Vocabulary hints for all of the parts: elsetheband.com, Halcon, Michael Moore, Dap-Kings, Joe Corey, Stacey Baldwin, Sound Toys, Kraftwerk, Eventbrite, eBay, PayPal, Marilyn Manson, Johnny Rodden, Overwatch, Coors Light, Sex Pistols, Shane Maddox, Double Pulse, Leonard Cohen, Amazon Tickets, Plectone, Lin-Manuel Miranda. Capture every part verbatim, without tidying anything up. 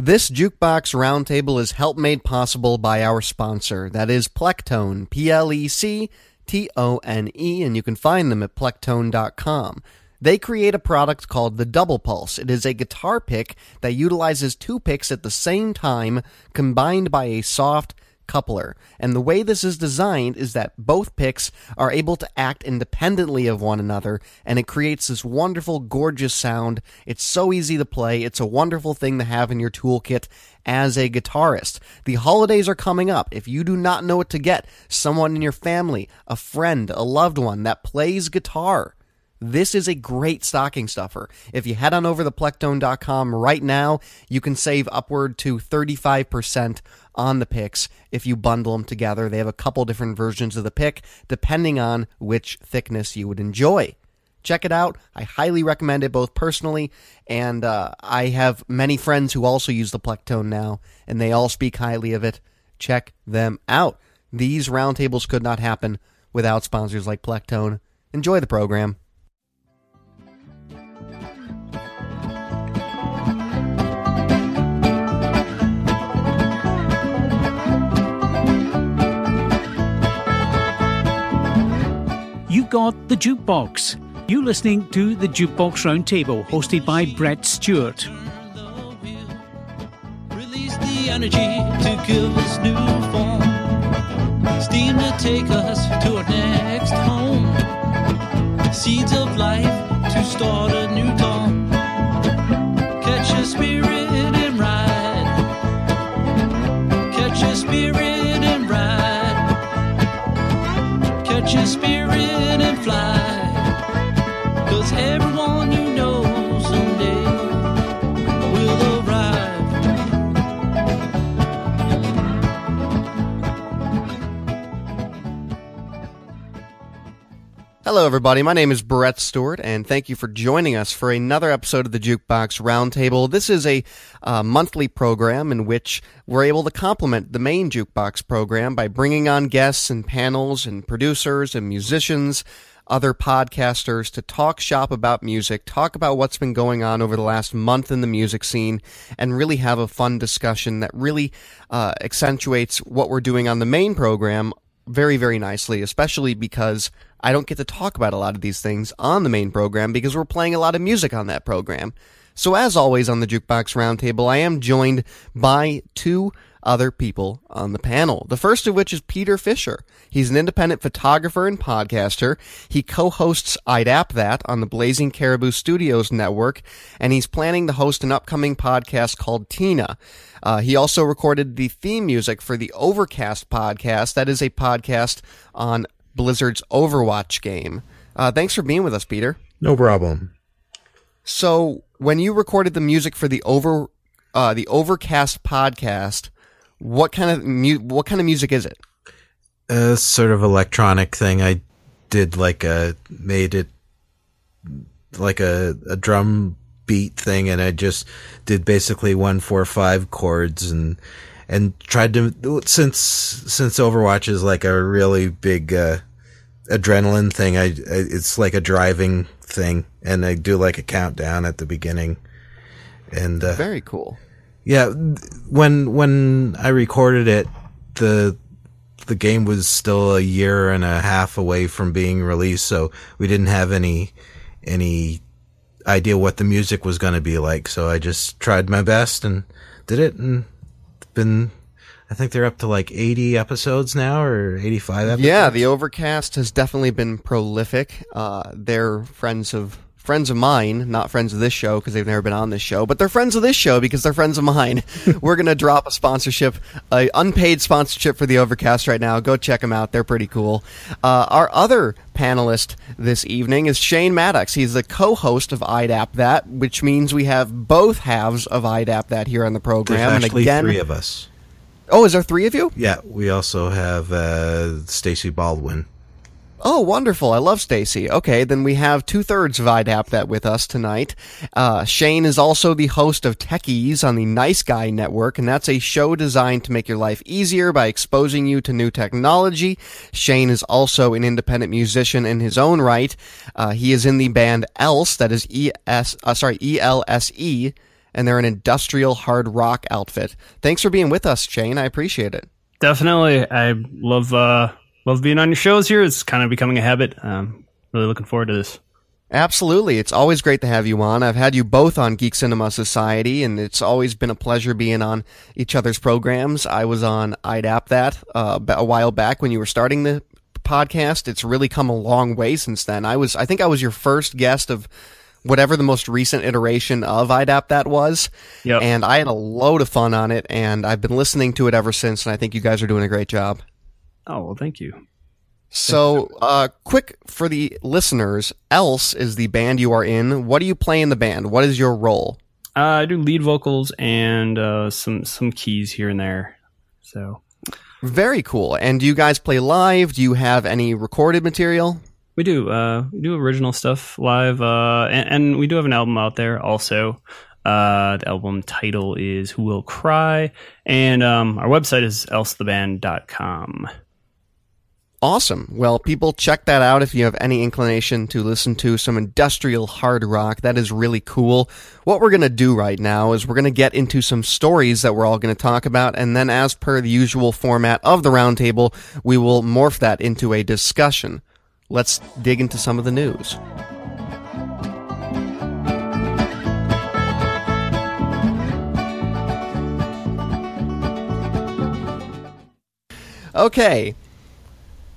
This Jukebox Roundtable is help made possible by our sponsor. That is Plectone, P L E C T O N E, and you can find them at plectone dot com. They create a product called the Double Pulse. It is a guitar pick that utilizes two picks at the same time, combined by a soft coupler. And the way this is designed is that both picks are able to act independently of one another, and it creates this wonderful, gorgeous sound. It's so easy to play. It's a wonderful thing to have in your toolkit as a guitarist. The holidays are coming up. If you do not know what to get someone in your family, a friend, a loved one that plays guitar, this is a great stocking stuffer. If you head on over to plectone dot com right now, you can save upward to thirty-five percent on the picks if you bundle them together. They have a couple different versions of the pick, depending on which thickness you would enjoy. Check it out. I highly recommend it, both personally, and uh, I have many friends who also use the Plectone now, and they all speak highly of it. Check them out. These roundtables could not happen without sponsors like Plectone. Enjoy the program. You got the jukebox. You're listening to the Jukebox Roundtable, hosted by Brett Stewart. Turn the wheel, release the energy to give us new form, steam to take us to our next home, seeds of life to start a new dawn, catch your spirit and ride, catch your spirit and ride, catch your spirit and fly. Cause everyone you know someday will arrive. Hello everybody, my name is Brett Stewart, and thank you for joining us for another episode of the Jukebox Roundtable. This is a uh, monthly program in which we're able to complement the main Jukebox program by bringing on guests and panels and producers and musicians, other podcasters, to talk shop about music, talk about what's been going on over the last month in the music scene, and really have a fun discussion that really uh, accentuates what we're doing on the main program very, very nicely, especially because I don't get to talk about a lot of these things on the main program because we're playing a lot of music on that program. So as always on the Jukebox Roundtable, I am joined by two other people on the panel. The first of which is Peter Fisher. He's an independent photographer and podcaster. He co-hosts I D App That on the Blazing Caribou Studios network, and he's planning to host an upcoming podcast called Tina. Uh, he also recorded the theme music for the Overcast podcast. That is a podcast on Blizzard's Overwatch game. Uh, thanks for being with us, Peter. No problem. So, when you recorded the music for the over uh, the Overcast podcast, What kind of mu- what kind of music is it? Uh, sort of electronic thing. I did like a made it like a, a drum beat thing, and I just did basically one, four, five chords, and and tried to since since Overwatch is like a really big uh, adrenaline thing. I, I it's like a driving thing, and I do like a countdown at the beginning, and uh, very cool. Yeah, when when I recorded it, the the game was still a year and a half away from being released, so we didn't have any any idea what the music was going to be like. So I just tried my best and did it, and been I think they're up to like eighty episodes now, or eighty-five episodes. Yeah, the Overcast has definitely been prolific. Uh, they're friends of. Friends of mine, not friends of this show because they've never been on this show, but they're friends of this show because they're friends of mine. We're going to drop a sponsorship, an unpaid sponsorship for the Overcast right now. Go check them out. They're pretty cool. Uh, our other panelist this evening is Shane Maddox. He's the co-host of I D App That, which means we have both halves of I D App That here on the program. There's actually and again, three of us. Oh, is there three of you? Yeah, we also have uh, Stacey Baldwin. Oh, wonderful. I love Stacy. Okay, then we have two-thirds of I D App That with us tonight. Uh, Shane is also the host of Techies on the Nice Guy Network, and that's a show designed to make your life easier by exposing you to new technology. Shane is also an independent musician in his own right. Uh, he is in the band Else, that is E S, uh, sorry, E L S E, and they're an industrial hard rock outfit. Thanks for being with us, Shane. I appreciate it. Definitely. I love uh, love being on your shows here. It's kind of becoming a habit. Um, really looking forward to this. Absolutely. It's always great to have you on. I've had you both on Geek Cinema Society, and it's always been a pleasure being on each other's programs. I was on I D App That uh, a while back when you were starting the podcast. It's really come a long way since then. I was, I think I was your first guest of whatever the most recent iteration of I D App That was. Yep. And I had a load of fun on it, and I've been listening to it ever since, and I think you guys are doing a great job. Oh, well, thank you. So, uh, quick for the listeners, Else is the band you are in. What do you play in the band? What is your role? Uh, I do lead vocals and uh, some some keys here and there. So, very cool. And do you guys play live? Do you have any recorded material? We do. Uh, we do original stuff live, uh, and, and we do have an album out there also. Uh, the album title is "Who Will Cry," and um, our website is else the band dot com. Awesome. Well, people, check that out if you have any inclination to listen to some industrial hard rock. That is really cool. What we're going to do right now is we're going to get into some stories that we're all going to talk about, and then as per the usual format of the roundtable, we will morph that into a discussion. Let's dig into some of the news. Okay.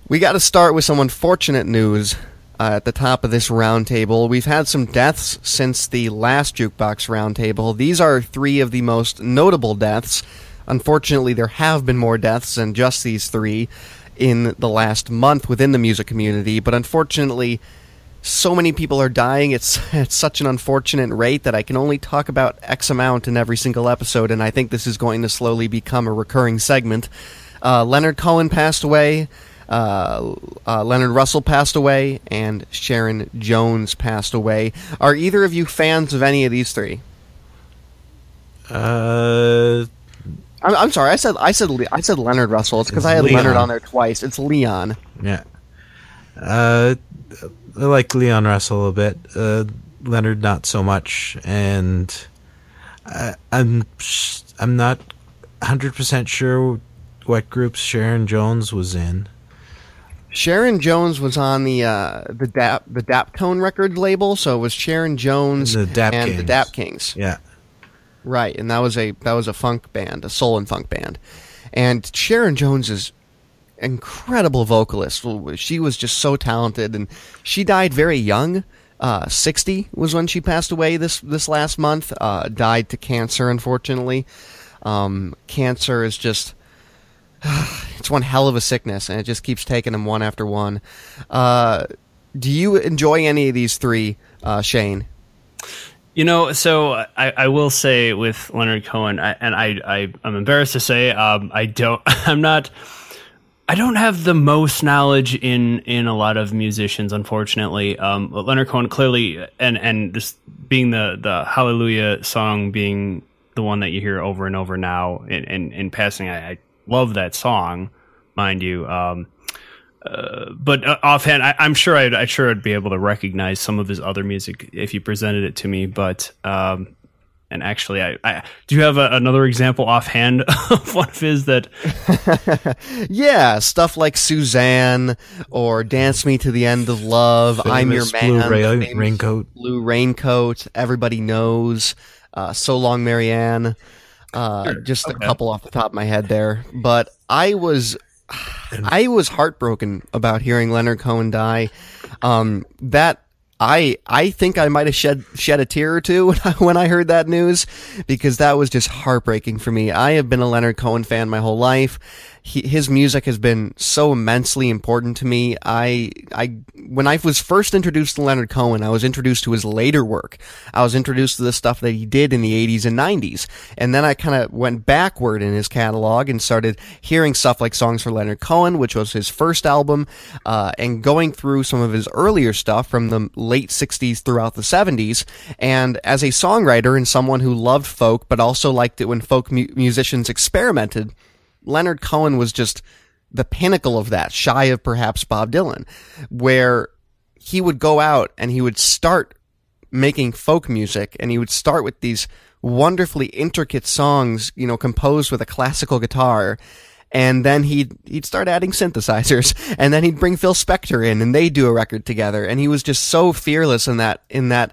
We got to start with some unfortunate news uh, at the top of this roundtable. We've had some deaths since the last Jukebox Roundtable. These are three of the most notable deaths. Unfortunately, there have been more deaths than just these three in the last month within the music community, but unfortunately, so many people are dying. It's at such an unfortunate rate that I can only talk about X amount in every single episode, and I think this is going to slowly become a recurring segment. Uh, Leonard Cohen passed away. Uh, uh, Leonard Russell passed away, and Sharon Jones passed away. Are either of you fans of any of these three? Uh, I'm, I'm sorry. I said I said I said Leonard Russell. It's because I had Leon. Leonard on there twice. It's Leon. Yeah. Uh, I like Leon Russell a bit. Uh, Leonard not so much, and I, I'm I'm not one hundred percent sure what groups Sharon Jones was in. Sharon Jones was on the uh, the Dap the Daptone record label, so it was Sharon Jones and the Dap, and Kings. The Dap Kings. Yeah, right. And that was a that was a funk band, a soul and funk band. And Sharon Jones is an incredible vocalist. She was just so talented, and she died very young. Uh, sixty was when she passed away this this last month. Uh, died to cancer, unfortunately. Um, cancer is just. It's one hell of a sickness, and it just keeps taking them one after one. Uh, do you enjoy any of these three, uh, Shane? You know, so I, I will say with Leonard Cohen, I, and I, I, I'm embarrassed to say, um, I don't, I'm not, I don't have the most knowledge in, in a lot of musicians, unfortunately. Um, but Leonard Cohen clearly, and and just being the the Hallelujah song being the one that you hear over and over now, in in, in passing, I. I love that song, mind you. Um, uh, but uh, offhand, I, I'm sure I'd, I'd sure I'd be able to recognize some of his other music if you presented it to me. But um, and actually, I, I do you have a, another example offhand of one of his that? Yeah, stuff like Suzanne or Dance Me to the End of Love. Famous I'm Your Man. Blue Ra- raincoat. Blue raincoat. Everybody knows. Uh, so Long, Marianne. Uh, sure. Just okay. A couple off the top of my head there, but I was, I was heartbroken about hearing Leonard Cohen die. Um, that I, I think I might have shed shed a tear or two when I, when I heard that news, because that was just heartbreaking for me. I have been a Leonard Cohen fan my whole life. He, his music has been so immensely important to me. I, I, when I was first introduced to Leonard Cohen, I was introduced to his later work. I was introduced to the stuff that he did in the eighties and nineties. And then I kind of went backward in his catalog and started hearing stuff like Songs for Leonard Cohen, which was his first album, uh, and going through some of his earlier stuff from the late sixties throughout the seventies. And as a songwriter and someone who loved folk, but also liked it when folk mu- musicians experimented, Leonard Cohen was just the pinnacle of that, shy of perhaps Bob Dylan, where he would go out and he would start making folk music, and he would start with these wonderfully intricate songs, you know, composed with a classical guitar. And then he'd, he'd start adding synthesizers, and then he'd bring Phil Spector in and they'd do a record together. And he was just so fearless in that, in that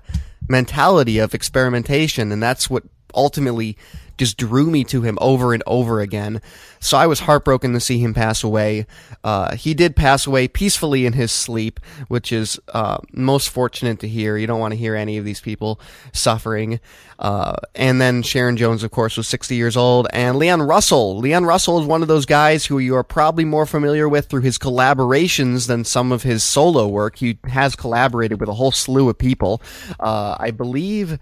mentality of experimentation. And that's what ultimately just drew me to him over and over again. So I was heartbroken to see him pass away. Uh, he did pass away peacefully in his sleep, which is, uh, most fortunate to hear. You don't want to hear any of these people suffering. Uh, and then Sharon Jones, of course, was sixty years old. And Leon Russell. Leon Russell is one of those guys who you are probably more familiar with through his collaborations than some of his solo work. He has collaborated with a whole slew of people. Uh, I believe,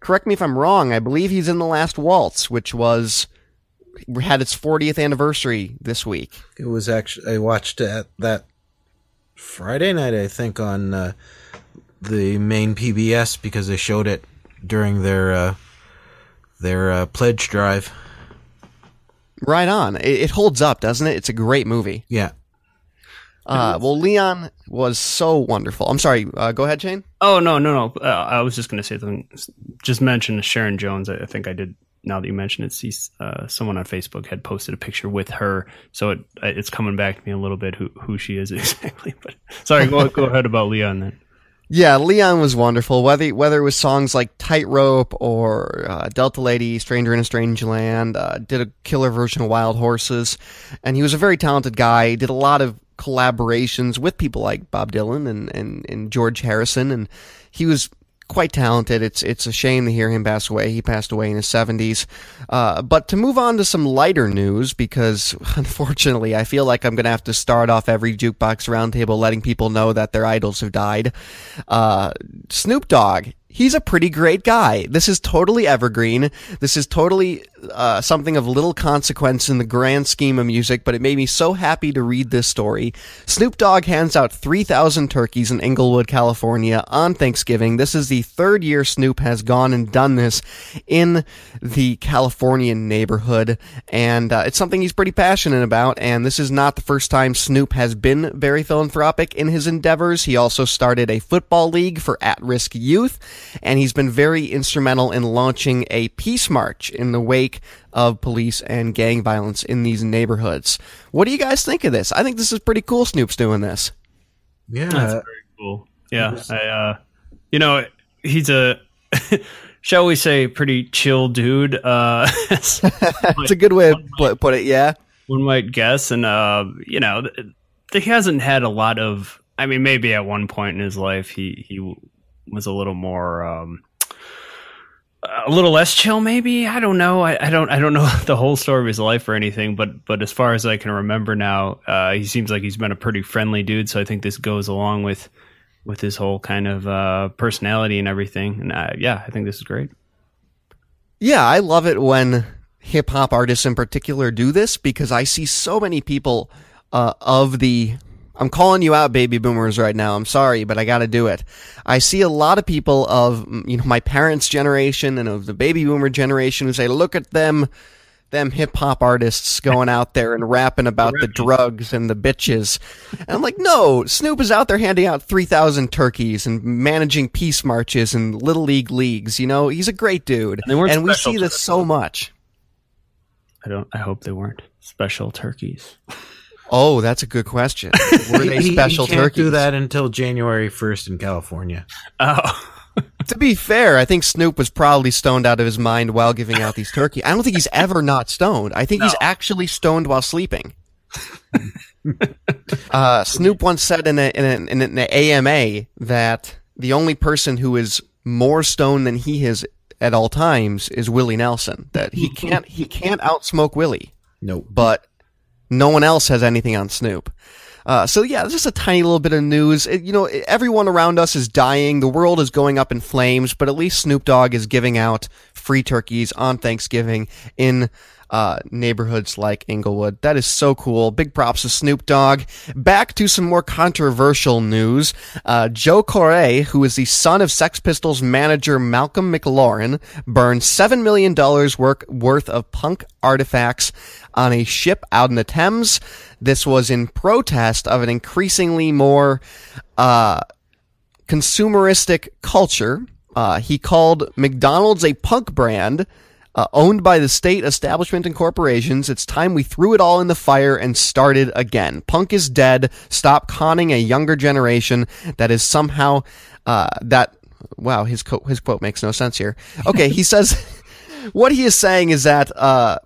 correct me if I'm wrong, I believe he's in The Last Waltz, which was, had its fortieth anniversary this week. It was actually, I watched uh, that Friday night, I think, on uh, the main P B S, because they showed it during their uh, their uh, pledge drive. Right on. It, it holds up, doesn't it? It's a great movie. Yeah. Uh, well, Leon was so wonderful. I'm sorry. Uh, go ahead, Shane. Oh, no, no, no. Uh, I was just going to say something. Just mention Sharon Jones. I think I did. Now that you mention it, see, uh, someone on Facebook had posted a picture with her. So it it's coming back to me a little bit who, who she is exactly. But sorry, go, go ahead about Leon then. Yeah, Leon was wonderful. Whether whether it was songs like Tightrope or uh, Delta Lady, Stranger in a Strange Land, uh, did a killer version of Wild Horses. And he was a very talented guy. He did a lot of collaborations with people like Bob Dylan and, and, and George Harrison, and he was quite talented. It's it's a shame to hear him pass away. He passed away in his seventies. Uh, but to move on to some lighter news, because unfortunately I feel like I'm going to have to start off every Jukebox Roundtable letting people know that their idols have died. Uh, Snoop Dogg. He's a pretty great guy. This is totally evergreen. This is totally uh, something of little consequence in the grand scheme of music, but it made me so happy to read this story. Snoop Dogg hands out three thousand turkeys in Inglewood, California on Thanksgiving. This is the third year Snoop has gone and done this in the Californian neighborhood, and uh, it's something he's pretty passionate about, and this is not the first time Snoop has been very philanthropic in his endeavors. He also started a football league for at-risk youth, and he's been very instrumental in launching a peace march in the wake of police and gang violence in these neighborhoods. What do you guys think of this? I think this is pretty cool. Snoop's doing this. Yeah, that's very cool. Yeah, I, uh, you know, he's a shall we say pretty chill dude. Uh, it's a good way to put, put it. Yeah, one might guess, and uh, you know, he hasn't had a lot of. I mean, maybe at one point in his life, he he. was a little more, um, a little less chill, maybe. I don't know. I, I don't. I don't know the whole story of his life or anything. But, but as far as I can remember now, uh, he seems like he's been a pretty friendly dude. So I think this goes along with, with his whole kind of uh, personality and everything. And I, yeah, I think this is great. Yeah, I love it when hip hop artists in particular do this, because I see so many people uh, of the. I'm calling you out, baby boomers, right now. I'm sorry, but I got to do it. I see a lot of people of, you know, my parents' generation and of the baby boomer generation who say, "Look at them, them hip hop artists going out there and rapping about the drugs and the bitches." And I'm like, no, Snoop is out there handing out three thousand turkeys and managing peace marches and little league leagues. You know, he's a great dude, and, and we see this so much. I don't. I hope they weren't special turkeys. Oh, that's a good question. Were they special turkeys? You can't do that until January first in California. Oh. To be fair, I think Snoop was probably stoned out of his mind while giving out these turkeys. I don't think he's ever not stoned. I think no. He's actually stoned while sleeping. uh, Snoop once said in an in a, in a A M A that the only person who is more stoned than he is at all times is Willie Nelson. That he can't he can't outsmoke Willie. No. But no one else has anything on Snoop. Uh, so yeah, just a tiny little bit of news. It, you know, everyone around us is dying. The world is going up in flames, but at least Snoop Dogg is giving out free turkeys on Thanksgiving in uh, neighborhoods like Inglewood. That is so cool. Big props to Snoop Dogg. Back to some more controversial news. Uh, Joe Corey, who is the son of Sex Pistols manager Malcolm McLaurin, burned seven million dollars worth of punk artifacts on a ship out in the Thames. This was in protest of an increasingly more uh, consumeristic culture Uh, he called McDonald's a punk brand uh, owned by the state, establishment, and corporations. It's time we threw it all in the fire and started again. Punk is dead. Stop conning a younger generation that is somehow uh, that. Wow, his co- his quote makes no sense here. Okay, he says what he is saying is that uh,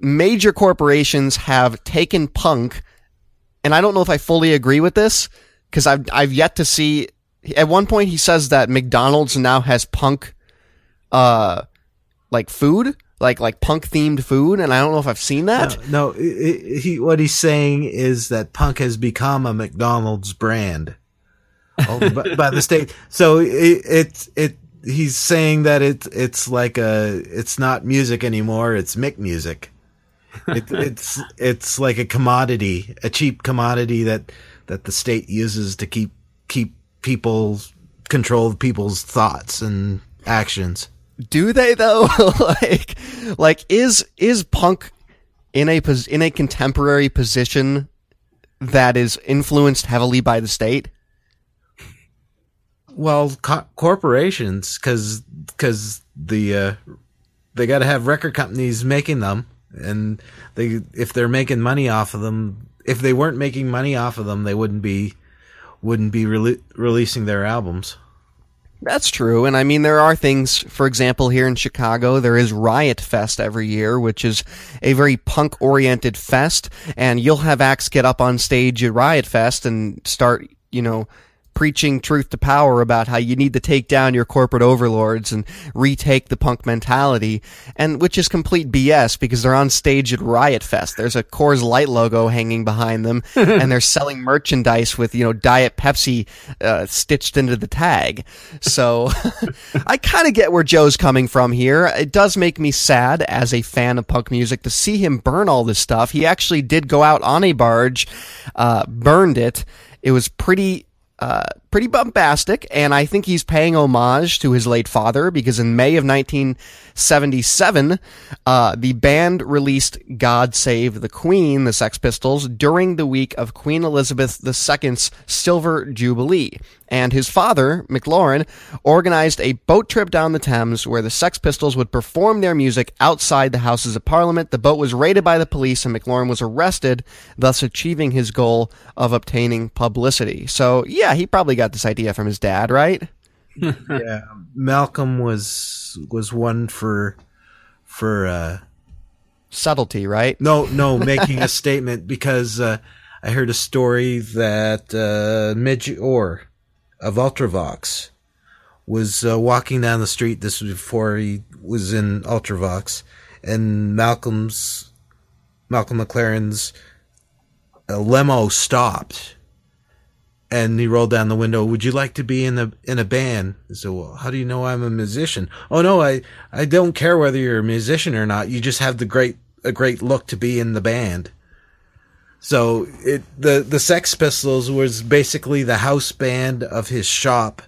major corporations have taken punk, and I don't know if I fully agree with this because I've I've yet to see. At one point, he says that McDonald's now has punk, uh, like food, like like punk themed food, and I don't know if I've seen that. No, no it, it, he what he's saying is that punk has become a McDonald's brand. by, by the state, so it, it it he's saying that it it's like a it's not music anymore. It's Mick music. It, it's it's like a commodity, a cheap commodity that that the state uses to keep keep people control people's thoughts and actions. Do they though? like like is is punk in a in a contemporary position that is influenced heavily by the state? Well, co- corporations, because because the uh, they got to have record companies making them, and they if they're making money off of them, if they weren't making money off of them, they wouldn't be wouldn't be re- releasing their albums. That's true, and I mean there are things. For example, here in Chicago, there is Riot Fest every year, which is a very punk-oriented fest, and you'll have acts get up on stage at Riot Fest and start, you know, preaching truth to power about how you need to take down your corporate overlords and retake the punk mentality, and which is complete B S because they're on stage at Riot Fest. There's a Coors Light logo hanging behind them, and they're selling merchandise with, you know, Diet Pepsi uh, stitched into the tag. So I kind of get where Joe's coming from here. It does make me sad as a fan of punk music to see him burn all this stuff. He actually did go out on a barge, uh, burned it. It was pretty... Uh, pretty bombastic, and I think he's paying homage to his late father because in May of nineteen seventy-seven, uh, the band released God Save the Queen, the Sex Pistols, during the week of Queen Elizabeth the Second's Silver Jubilee. And his father, McLaurin, organized a boat trip down the Thames where the Sex Pistols would perform their music outside the Houses of Parliament. The boat was raided by the police and McLaurin was arrested, thus achieving his goal of obtaining publicity. So, yeah, he probably got this idea from his dad, right? Yeah, Malcolm was was one for for uh, subtlety, right? No, no, making a statement because uh, I heard a story that uh, Midge Orr of Ultravox was uh, walking down the street. This was before he was in Ultravox, and Malcolm's Malcolm McLaren's uh, limo stopped, and he rolled down the window. Would you like to be in a in a band? I said, well, how do you know I'm a musician? Oh no, I I don't care whether you're a musician or not. You just have the great a great look to be in the band. So it the, the Sex Pistols was basically the house band of his shop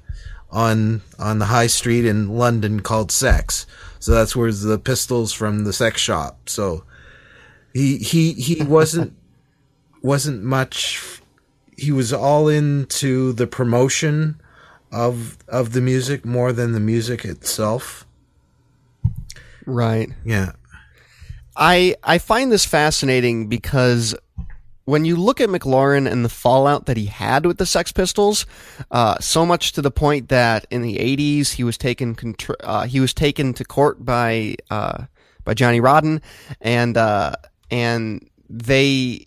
on on the high street in London called Sex. So that's where the Pistols from the Sex Shop. So he he he wasn't wasn't much. He was all into the promotion of of the music more than the music itself. Right. Yeah. I I find this fascinating because when you look at McLaurin and the fallout that he had with the Sex Pistols, uh, so much to the point that in the eighties he was taken contr- uh, he was taken to court by uh, by Johnny Rodden, and uh, and they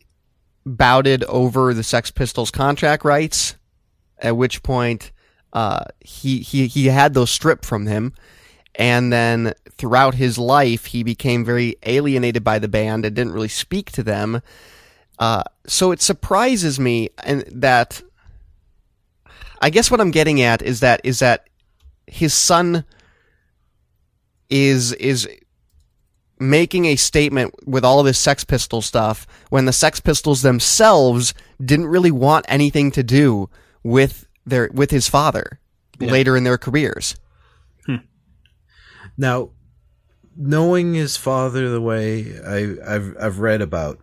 bouted over the Sex Pistols contract rights. At which point, uh, he he he had those stripped from him. And then throughout his life, he became very alienated by the band and didn't really speak to them. Uh, so it surprises me, and that I guess what I'm getting at is that is that his son is is making a statement with all of his Sex Pistol stuff when the Sex Pistols themselves didn't really want anything to do with their with his father yeah. later in their careers. Hmm. Now, knowing his father the way I, I've I've read about,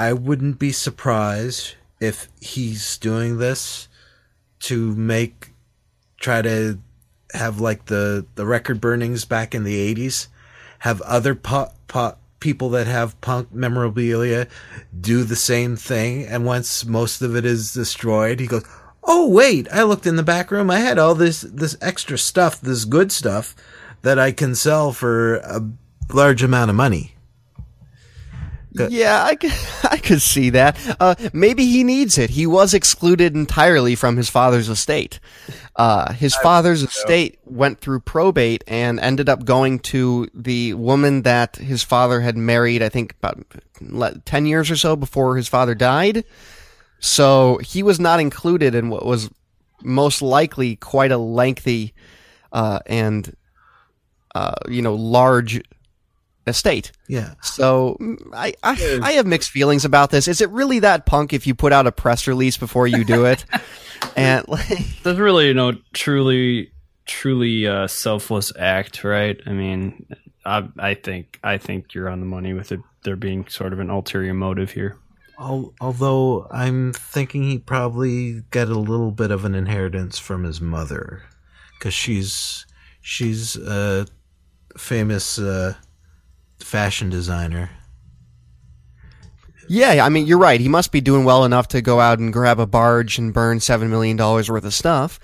I wouldn't be surprised if he's doing this to make, try to have like the, the record burnings back in the eighties, have other pop, pop people that have punk memorabilia do the same thing. And once most of it is destroyed, he goes, oh, wait, I looked in the back room. I had all this, this extra stuff, this good stuff that I can sell for a large amount of money. Yeah, I could, I could see that. Uh, maybe he needs it. He was excluded entirely from his father's estate. Uh, his I father's estate so. went through probate and ended up going to the woman that his father had married, I think, about ten years or so before his father died. So he was not included in what was most likely quite a lengthy uh, and uh, you know, large estate. Yeah. So I, I I have mixed feelings about this. Is it really that punk if you put out a press release before you do it? And like, there's really no truly truly uh, selfless act, right? I mean, I I think I think you're on the money with it, there being sort of an ulterior motive here. Although I'm thinking he probably got a little bit of an inheritance from his mother, because she's she's a famous uh, fashion designer. Yeah, I mean, you're right. He must be doing well enough to go out and grab a barge and burn seven million dollars worth of stuff.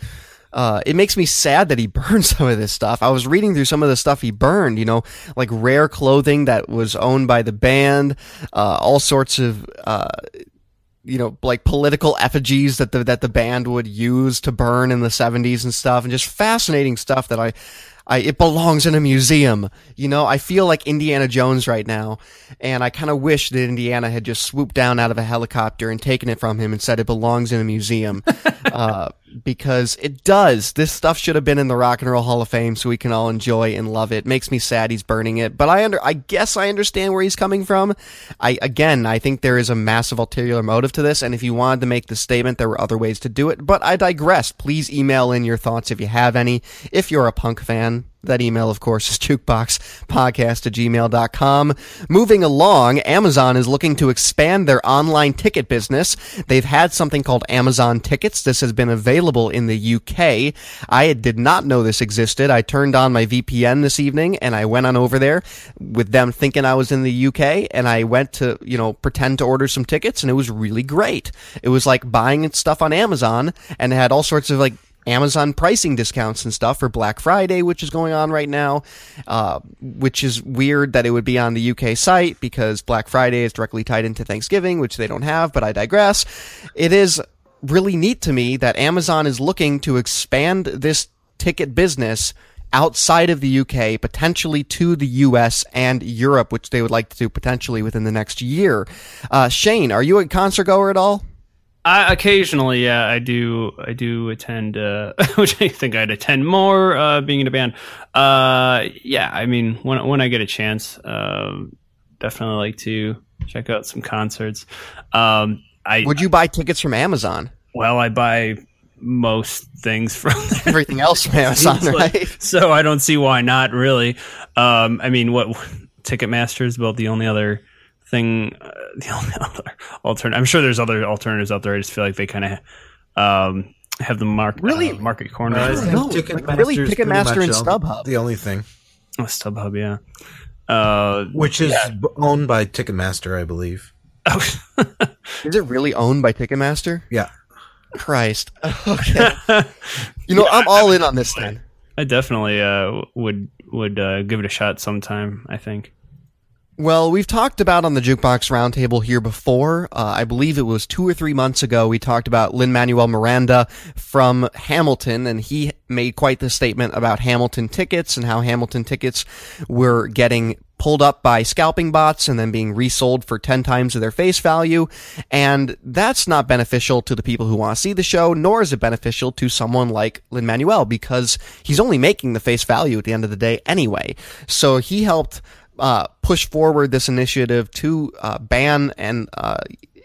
Uh, it makes me sad that he burned some of this stuff. I was reading through some of the stuff he burned, you know, like rare clothing that was owned by the band, uh, all sorts of, uh, you know, like political effigies that the, that the band would use to burn in the seventies and stuff, and just fascinating stuff that I, I, it belongs in a museum. You know, I feel like Indiana Jones right now, and I kind of wish that Indiana had just swooped down out of a helicopter and taken it from him and said it belongs in a museum. uh, because it does. This stuff should have been in the Rock and Roll Hall of Fame so we can all enjoy and love it. Makes me sad he's burning it, but I under, I guess I understand where he's coming from. I, again, I think there is a massive ulterior motive to this, and if you wanted to make the statement, there were other ways to do it, but I digress. Please email in your thoughts if you have any. If you're a punk fan, that email, of course, is jukeboxpodcast at gmail dot com. Moving along, Amazon is looking to expand their online ticket business. They've had something called Amazon Tickets. This has been available in the U K. I did not know this existed. I turned on my V P N this evening, and I went on over there with them thinking I was in the U K, and I went to, you know, pretend to order some tickets, and it was really great. It was like buying stuff on Amazon, and it had all sorts of, like, Amazon pricing discounts and stuff for Black Friday, which is going on right now, uh, which is weird that it would be on the U K site because Black Friday is directly tied into Thanksgiving, which they don't have, but I digress. It is really neat to me that Amazon is looking to expand this ticket business outside of the U K, potentially to the U S and Europe, which they would like to do potentially within the next year. Uh, Shane, are you a concert goer at all? I occasionally, yeah, I do. I do attend, uh, which I think I'd attend more, uh, being in a band. Uh, yeah, I mean, when when I get a chance, um, definitely like to check out some concerts. Um, I would you buy tickets from Amazon? Well, I buy most things from everything else from Amazon, right? Like, so I don't see why not, really. Um, I mean, what Ticketmaster is about the only other. Thing, uh, the other alternative. I'm sure there's other alternatives out there. I just feel like they kind of um, have the mark, really? uh, market corner. Uh, no, Ticketmaster like really, Ticketmaster and StubHub. The only thing. Oh, StubHub, yeah. Uh, Which is yeah. owned by Ticketmaster, I believe. Oh. Is it really owned by Ticketmaster? Yeah. Christ. Okay. You know, yeah, I'm all I in on this thing. I definitely uh, would would uh, give it a shot sometime, I think. Well, we've talked about on the Jukebox Roundtable here before. Uh, I believe it was two or three months ago. We talked about Lin-Manuel Miranda from Hamilton, and he made quite the statement about Hamilton tickets and how Hamilton tickets were getting pulled up by scalping bots and then being resold for ten times of their face value. And that's not beneficial to the people who want to see the show, nor is it beneficial to someone like Lin-Manuel, because he's only making the face value at the end of the day anyway. So he helped Uh, push forward this initiative to uh, ban and uh,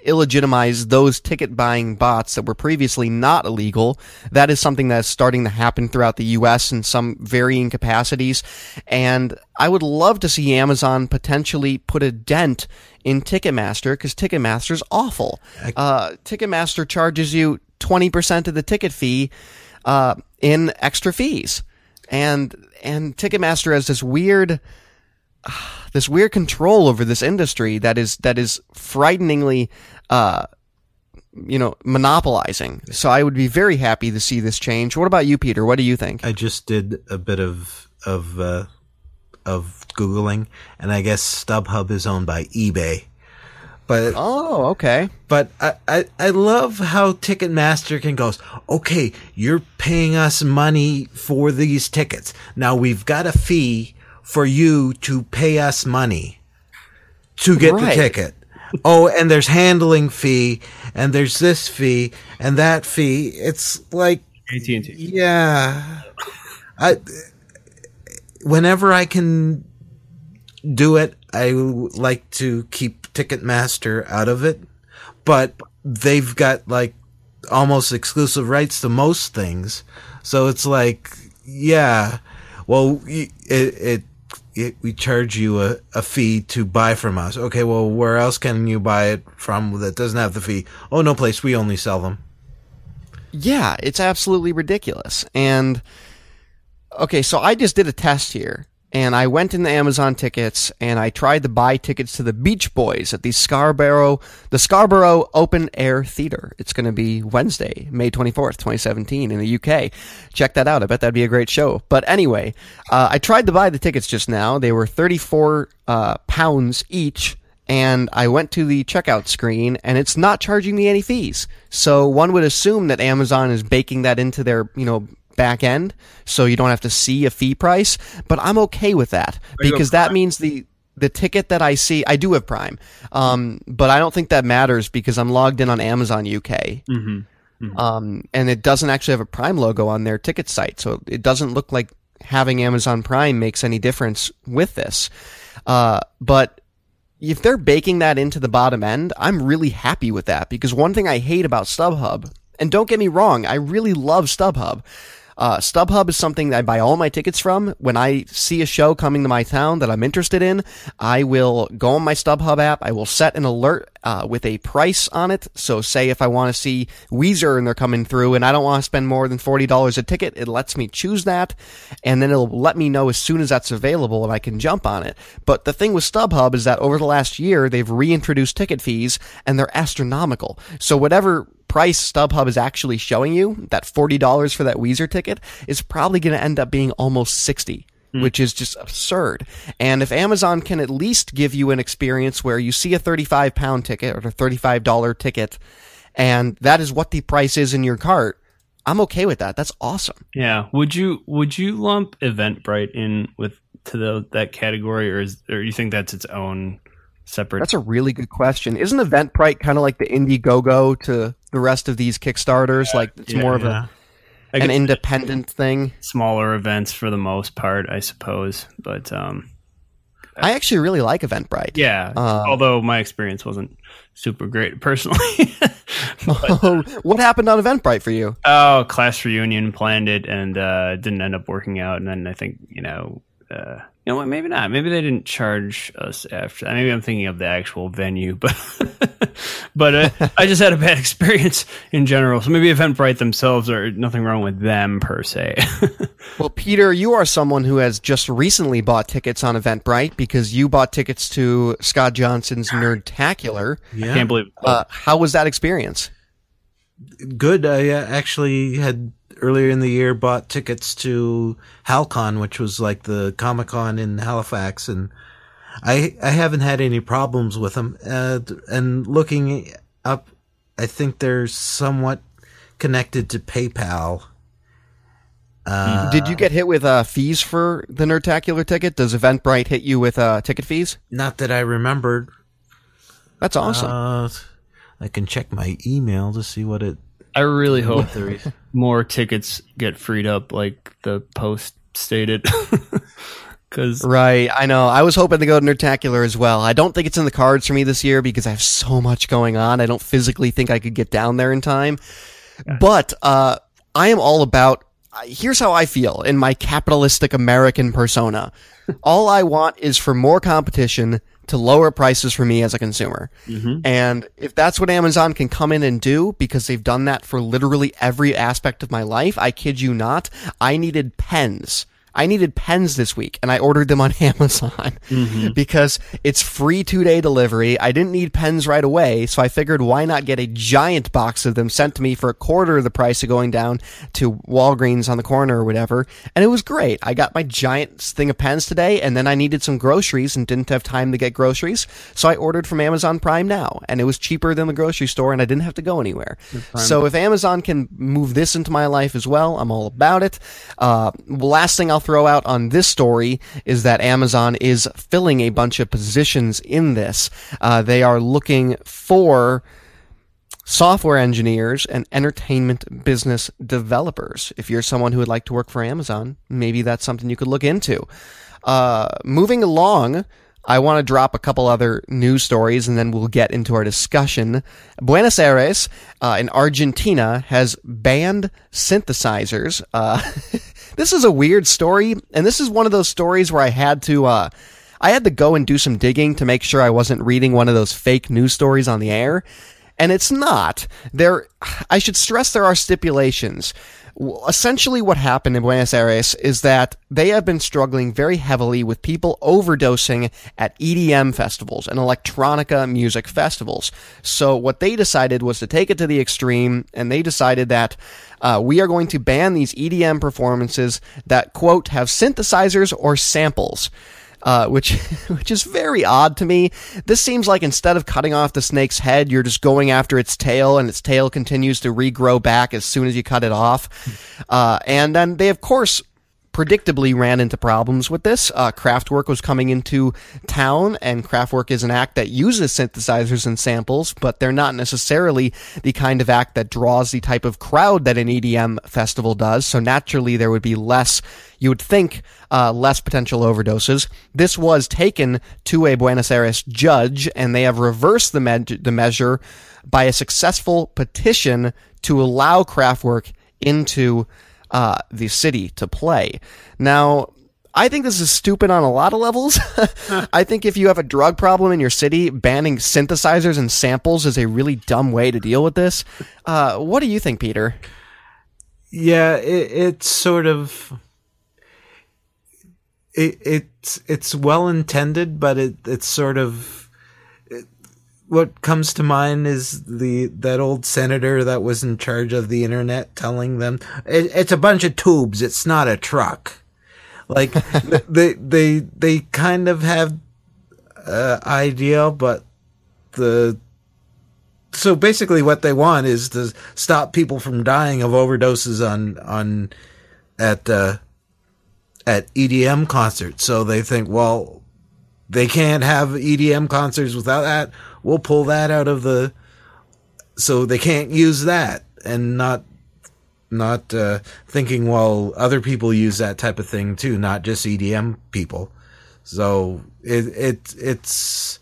illegitimize those ticket buying bots that were previously not illegal. That is something that is starting to happen throughout the U S in some varying capacities. And I would love to see Amazon potentially put a dent in Ticketmaster, because Ticketmaster is awful. Uh, Ticketmaster charges you twenty percent of the ticket fee uh, in extra fees. And and Ticketmaster has this weird uh, this weird control over this industry that is that is frighteningly uh you know monopolizing. So I would be very happy to see this change. What about you, Peter? What do you think? I just did a bit of of uh, of Googling, and I guess StubHub is owned by eBay. But oh, okay. But I, I, I love how Ticketmaster can go, okay, you're paying us money for these tickets. Now we've got a fee for you to pay us money to get right. the ticket. Oh, and there's handling fee, and there's this fee, and that fee. It's like A T and T. Yeah. I, whenever I can do it, I like to keep Ticketmaster out of it, but they've got like almost exclusive rights to most things. So it's like, yeah, well, it, it, it we charge you a, a fee to buy from us. Okay, well, where else can you buy it from that doesn't have the fee? Oh, no place. We only sell them. Yeah, it's absolutely ridiculous. And okay, so I just did a test here. And I went into Amazon Tickets, and I tried to buy tickets to the Beach Boys at the Scarborough, the Scarborough Open Air Theater. It's going to be Wednesday, May twenty-fourth, twenty seventeen, in the U K. Check that out. I bet that'd be a great show. But anyway, uh, I tried to buy the tickets just now. They were thirty-four uh, pounds each, and I went to the checkout screen, and it's not charging me any fees. So one would assume that Amazon is baking that into their, you know, back end, so you don't have to see a fee price, but I'm okay with that because that means the the ticket that I see, I do have Prime, um, but I don't think that matters because I'm logged in on Amazon U K, mm-hmm. Mm-hmm. Um, and it doesn't actually have a Prime logo on their ticket site, so it doesn't look like having Amazon Prime makes any difference with this. Uh, but if they're baking that into the bottom end, I'm really happy with that because one thing I hate about StubHub, and don't get me wrong, I really love StubHub. Uh, StubHub is something that I buy all my tickets from. When I see a show coming to my town that I'm interested in, I will go on my StubHub app. I will set an alert uh, with a price on it. So say if I want to see Weezer and they're coming through and I don't want to spend more than forty dollars a ticket, it lets me choose that. And then it'll let me know as soon as that's available and I can jump on it. But the thing with StubHub is that over the last year, they've reintroduced ticket fees and they're astronomical. So whatever price StubHub is actually showing you, that forty dollars for that Weezer ticket is probably going to end up being almost sixty dollars, mm. which is just absurd. And if Amazon can at least give you an experience where you see a thirty-five pound ticket or a thirty-five dollar ticket, and that is what the price is in your cart, I'm okay with that. That's awesome. Yeah. Would you would you lump Eventbrite in with to the, that category, or is or you think that's its own separate? That's a really good question. Isn't Eventbrite kind of like the Indiegogo to the rest of these Kickstarters? Yeah, like it's yeah, more of yeah. a, an independent thing. Smaller events for the most part, I suppose. But um, I actually really like Eventbrite. Yeah, uh, although my experience wasn't super great personally. But, uh, what happened on Eventbrite for you? Oh, class reunion, planned it, and uh, didn't end up working out. And then I think, you know... Uh, you know what? Maybe not. Maybe they didn't charge us after. Maybe I'm thinking of the actual venue, but but uh, I just had a bad experience in general. So maybe Eventbrite themselves, are nothing wrong with them per se. Well, Peter, you are someone who has just recently bought tickets on Eventbrite because you bought tickets to Scott Johnson's Nerdtacular. Yeah. I can't believe it. Uh, how was that experience? Good. I uh, actually had. Earlier in the year, bought tickets to HalCon, which was like the Comic Con in Halifax, and I I haven't had any problems with them. Uh, and looking up, I think they're somewhat connected to PayPal. Uh, Did you get hit with uh, fees for the Nerdtacular ticket? Does Eventbrite hit you with uh, ticket fees? Not that I remembered. That's awesome. Uh, I can check my email to see what it. I really hope more tickets get freed up, like the post stated. Cause right, I know. I was hoping to go to Nerdtacular as well. I don't think it's in the cards for me this year because I have so much going on. I don't physically think I could get down there in time. Gotcha. But uh, I am all about... Here's how I feel in my capitalistic American persona. All I want is for more competition to lower prices for me as a consumer. Mm-hmm. And if that's what Amazon can come in and do, because they've done that for literally every aspect of my life, I kid you not, I needed pens I needed pens this week, and I ordered them on Amazon mm-hmm. because it's free two-day delivery. I didn't need pens right away, so I figured why not get a giant box of them sent to me for a quarter of the price of going down to Walgreens on the corner or whatever, and it was great. I got my giant thing of pens today, and then I needed some groceries and didn't have time to get groceries, so I ordered from Amazon Prime now, and it was cheaper than the grocery store, and I didn't have to go anywhere. So if Amazon can move this into my life as well, I'm all about it. Uh, last thing I'll throw out on this story is that Amazon is filling a bunch of positions in this. Uh, they are looking for software engineers and entertainment business developers. If you're someone who would like to work for Amazon, maybe that's something you could look into. Uh, moving along, I want to drop a couple other news stories and then we'll get into our discussion. Buenos Aires uh, in Argentina has banned synthesizers. Uh, this is a weird story, and this is one of those stories where I had to uh, I had to go and do some digging to make sure I wasn't reading one of those fake news stories on the air. And it's not. There, I should stress there are stipulations. Essentially what happened in Buenos Aires is that they have been struggling very heavily with people overdosing at E D M festivals and electronica music festivals. So what they decided was to take it to the extreme, and they decided that uh, we are going to ban these E D M performances that, quote, have synthesizers or samples. Uh, which which is very odd to me. This seems like instead of cutting off the snake's head, you're just going after its tail, and its tail continues to regrow back as soon as you cut it off. Uh, and then they, of course, predictably ran into problems with this. Uh, Kraftwerk was coming into town, and Kraftwerk is an act that uses synthesizers and samples, but they're not necessarily the kind of act that draws the type of crowd that an E D M festival does, so naturally there would be less, you would think, uh, less potential overdoses. This was taken to a Buenos Aires judge, and they have reversed the, me- the measure by a successful petition to allow Kraftwerk into Uh, the city to play. Now, I think this is stupid on a lot of levels. I think if you have a drug problem in your city, banning synthesizers and samples is a really dumb way to deal with this. Uh, what do you think, Peter? Yeah, it, it's sort of it, it's it's well intended, but it it's sort of it, what comes to mind is the that old senator that was in charge of the internet telling them it, it's a bunch of tubes, it's not a truck. Like they they they kind of have uh, idea, but the so basically what they want is to stop people from dying of overdoses on on at uh, at E D M concerts. So they think, well, they can't have E D M concerts without that. We'll pull that out of the, so they can't use that, and not, not uh, thinking, well, other people use that type of thing too, not just E D M people. So it it it's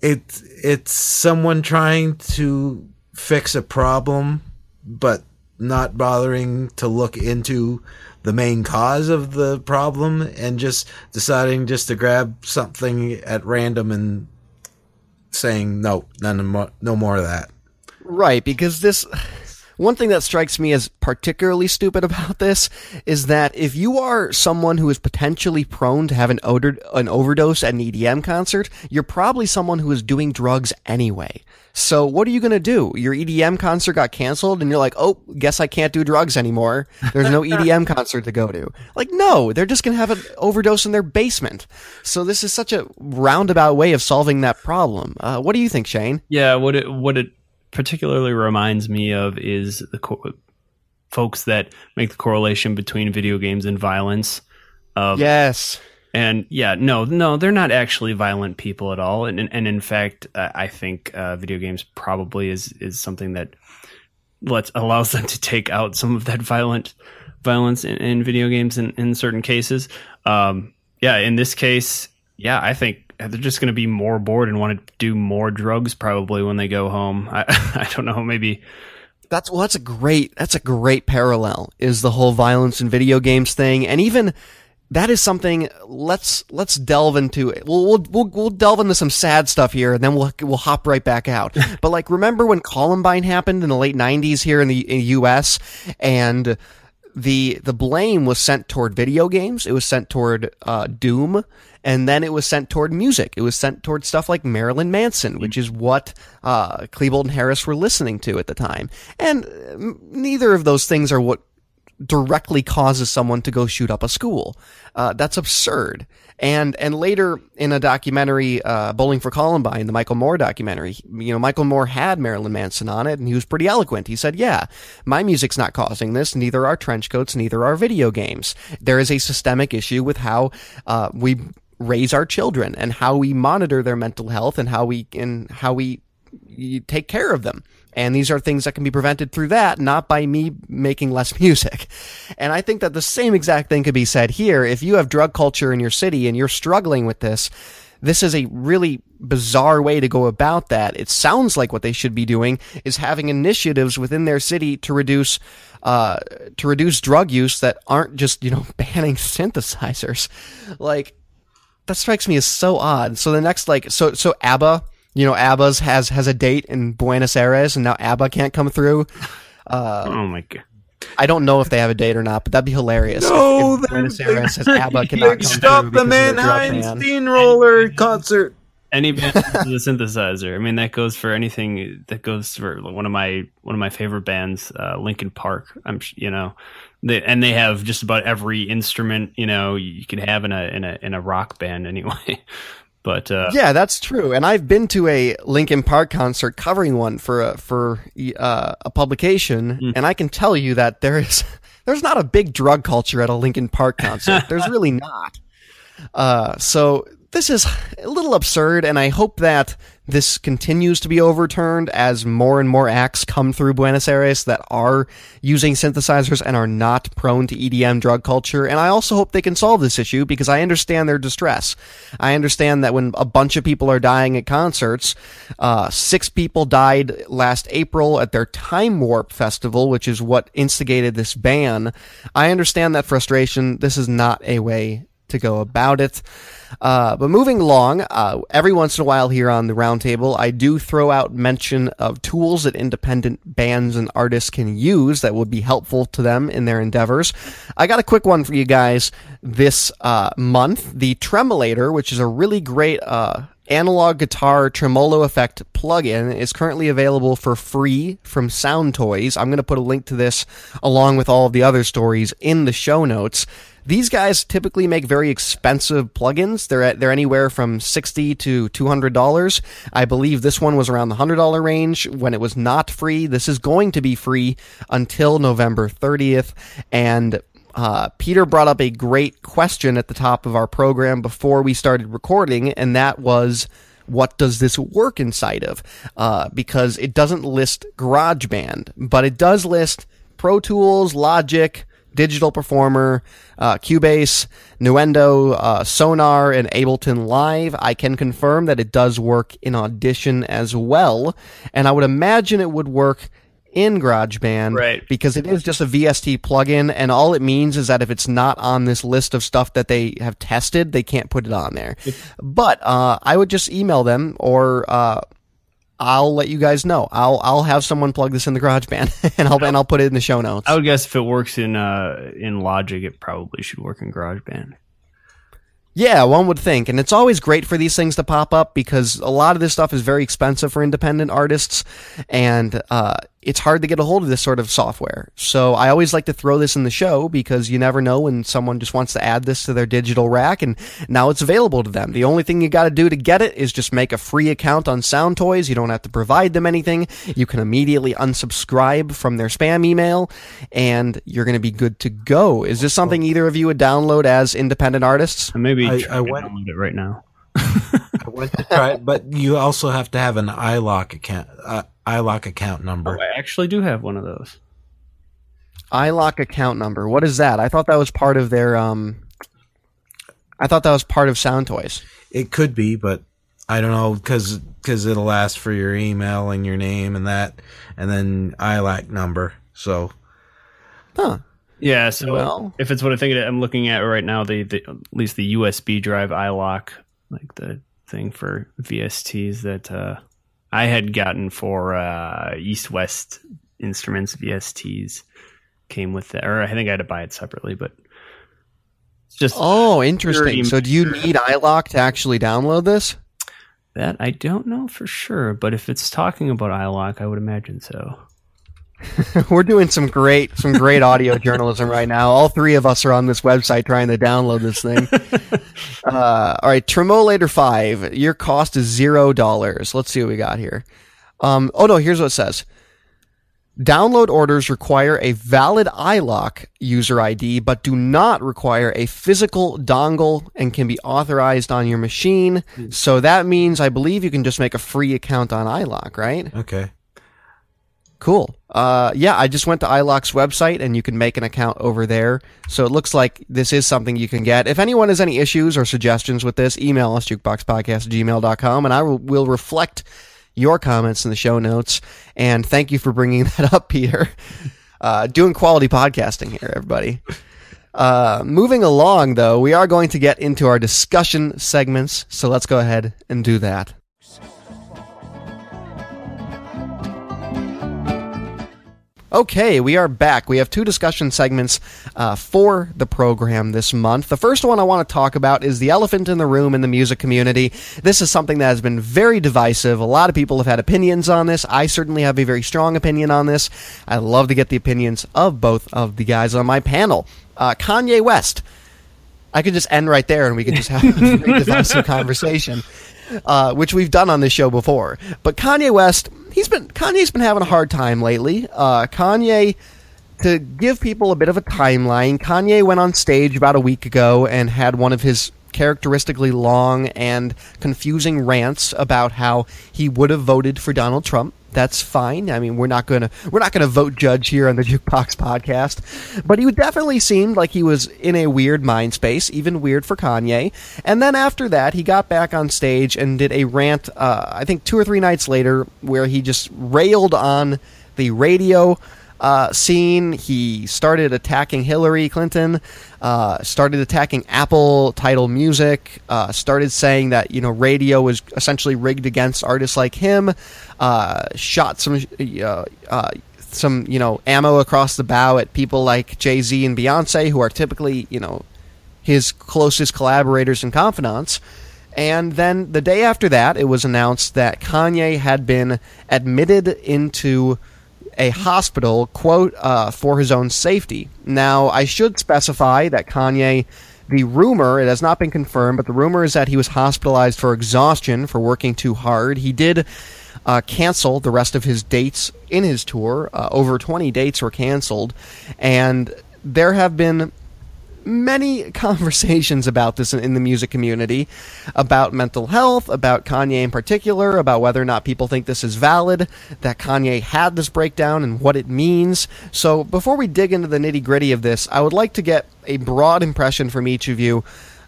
it it's someone trying to fix a problem, but not bothering to look into the main cause of the problem, and just deciding just to grab something at random and saying no, none more, no more of that. Right, because this one thing that strikes me as particularly stupid about this is that if you are someone who is potentially prone to have an, odor, an overdose at an E D M concert, you're probably someone who is doing drugs anyway. So what are you going to do? Your E D M concert got canceled and you're like, oh, guess I can't do drugs anymore. There's no E D M concert to go to. Like, no, they're just going to have an overdose in their basement. So this is such a roundabout way of solving that problem. Uh, what do you think, Shane? Yeah, what it, what it particularly reminds me of is the co- folks that make the correlation between video games and violence. Um, yes. And yeah, no, no, they're not actually violent people at all. And and in fact, uh, I think uh, video games probably is, is something that lets allows them to take out some of that violent violence in, in video games in, in certain cases. Um, yeah, in this case, yeah, I think they're just going to be more bored and want to do more drugs probably when they go home. I I don't know, maybe. That's well, that's a great that's a great parallel is the whole violence in video games thing, and even. That is something. Let's let's delve into it. We'll we'll we'll, we'll delve into some sad stuff here, and then we'll we'll hop right back out. But like, remember when Columbine happened in the late nineties here in the in U S and the the blame was sent toward video games. It was sent toward uh, Doom, and then it was sent toward music. It was sent toward stuff like Marilyn Manson, which is what uh, Klebold and Harris were listening to at the time. And neither of those things are what directly causes someone to go shoot up a school. Uh, that's absurd. And and later in a documentary, uh, Bowling for Columbine, the Michael Moore documentary, you know, Michael Moore had Marilyn Manson on it, and he was pretty eloquent. He said, yeah, my music's not causing this, neither are trench coats, neither are video games. There is a systemic issue with how uh, we raise our children and how we monitor their mental health and how we and how we you take care of them. And these are things that can be prevented through that, not by me making less music. And I think that the same exact thing could be said here. If you have drug culture in your city and you're struggling with this, this is a really bizarre way to go about that. It sounds like what they should be doing is having initiatives within their city to reduce, uh, to reduce drug use that aren't just, you know, banning synthesizers. Like, that strikes me as so odd. So the next, like, so, so ABBA, you know, ABBA's has, has a date in Buenos Aires, and now ABBA can't come through. Uh, oh, my God. I don't know if they have a date or not, but that'd be hilarious. No, if, if Buenos Aires says ABBA cannot come stop through. Stop the Mannheim Steamroller and, concert. Any band with a synthesizer. I mean, that goes for anything. That goes for one of my one of my favorite bands, uh, Linkin Park. I'm, you know, they, and they have just about every instrument, you know, you could have in a in a in a rock band anyway. But, uh, yeah, that's true. And I've been to a Linkin Park concert covering one for a, for uh, a publication, mm. and I can tell you that there is there's not a big drug culture at a Linkin Park concert. There's really not. Uh, so this is a little absurd, and I hope that this continues to be overturned as more and more acts come through Buenos Aires that are using synthesizers and are not prone to E D M drug culture. And I also hope they can solve this issue, because I understand their distress. I understand that when a bunch of people are dying at concerts, uh, six people died last April at their Time Warp Festival, which is what instigated this ban. I understand that frustration. This is not a way to go about it. Uh, but moving along, uh, every once in a while here on the Roundtable, I do throw out mention of tools that independent bands and artists can use that would be helpful to them in their endeavors. I got a quick one for you guys this uh, month. The Tremolator, which is a really great uh, analog guitar tremolo effect plugin, is currently available for free from Sound Toys. I'm going to put a link to this along with all of the other stories in the show notes. These guys typically make very expensive plugins. They're at, they're anywhere from sixty dollars to two hundred dollars. I believe this one was around the one hundred dollars range when it was not free. This is going to be free until November thirtieth. And uh, Peter brought up a great question at the top of our program before we started recording, and that was, what does this work inside of? Uh, because it doesn't list GarageBand, but it does list Pro Tools, Logic, Digital Performer, uh, Cubase, Nuendo, uh, Sonar, and Ableton Live. I can confirm that it does work in Audition as well, and I would imagine it would work in GarageBand, right, because it is just a V S T plugin, and all it means is that if it's not on this list of stuff that they have tested, they can't put it on there. But uh, I would just email them, or uh, I'll let you guys know. I'll I'll have someone plug this in the GarageBand, and I'll and I'll put it in the show notes. I would guess if it works in uh in Logic, it probably should work in GarageBand. Yeah, one would think. And it's always great for these things to pop up, because a lot of this stuff is very expensive for independent artists, and uh, it's hard to get a hold of this sort of software. So I always like to throw this in the show, because you never know when someone just wants to add this to their digital rack, and now it's available to them. The only thing you got to do to get it is just make a free account on Sound Toys. You don't have to provide them anything. You can immediately unsubscribe from their spam email, and you're going to be good to go. Is this something either of you would download as independent artists? Maybe. I, I went on it right now. I went to try it, but you also have to have an iLok account, uh, iLok account number. Oh, I actually do have one of those. iLok account number. What is that? I thought that was part of their. Um, I thought that was part of Sound Toys. It could be, but I don't know, because because it'll ask for your email and your name and that, and then iLok number. So, huh. Yeah, so well, if it's what I think it, I'm looking at right now, the, the at least the U S B drive iLok, like the thing for V S Ts that uh, I had gotten for uh, East West Instruments V S Ts, came with it, or I think I had to buy it separately, but it's just oh, interesting. So do you need iLok to actually download this? That I don't know for sure, but if it's talking about iLok, I would imagine so. We're doing some great some great audio journalism right now. All three of us are on this website trying to download this thing. Uh, all right, Tremolator five, your cost is zero dollars. Let's see what we got here. Um, oh, no, here's what it says. Download orders require a valid iLok user I D, but do not require a physical dongle and can be authorized on your machine. Mm. So that means, I believe, you can just make a free account on iLok, right? Okay. Cool. Uh, yeah, I just went to iLok's website, and you can make an account over there. So it looks like this is something you can get. If anyone has any issues or suggestions with this, email us, jukeboxpodcast at gmail dot com, and I will, will reflect your comments in the show notes. And thank you for bringing that up, Peter. Uh, doing quality podcasting here, everybody. Uh, moving along, though, we are going to get into our discussion segments, so let's go ahead and do that. Okay, we are back. We have two discussion segments uh, for the program this month. The first one I want to talk about is the elephant in the room in the music community. This is something that has been very divisive. A lot of people have had opinions on this. I certainly have a very strong opinion on this. I love to get the opinions of both of the guys on my panel. Uh, Kanye West. I could just end right there and we could just have a very divisive conversation, uh, which we've done on this show before. But Kanye West... He's been Kanye's been having a hard time lately. Uh, Kanye, to give people a bit of a timeline, Kanye went on stage about a week ago and had one of his characteristically long and confusing rants about how he would have voted for Donald Trump. That's fine. I mean, we're not gonna we're not gonna vote judge here on the Jukebox Podcast. But he definitely seemed like he was in a weird mind space, even weird for Kanye. And then after that, he got back on stage and did a rant. Uh, I think two or three nights later, where he just railed on the radio uh, scene. He started attacking Hillary Clinton. Uh, started attacking Apple, title music, uh, started saying that, you know, radio was essentially rigged against artists like him, uh, shot some, uh, uh, some, you know, ammo across the bow at people like Jay-Z and Beyonce, who are typically, you know, his closest collaborators and confidants. And then the day after that, it was announced that Kanye had been admitted into a hospital, quote, uh, for his own safety. Now, I should specify that Kanye, the rumor, it has not been confirmed, but the rumor is that he was hospitalized for exhaustion, for working too hard. He did uh, cancel the rest of his dates in his tour. Uh, over twenty dates were canceled. And there have been many conversations about this in the music community, about mental health, about Kanye in particular, about whether or not people think this is valid, that Kanye had this breakdown and what it means. So before we dig into the nitty-gritty of this, I would like to get a broad impression from each of you,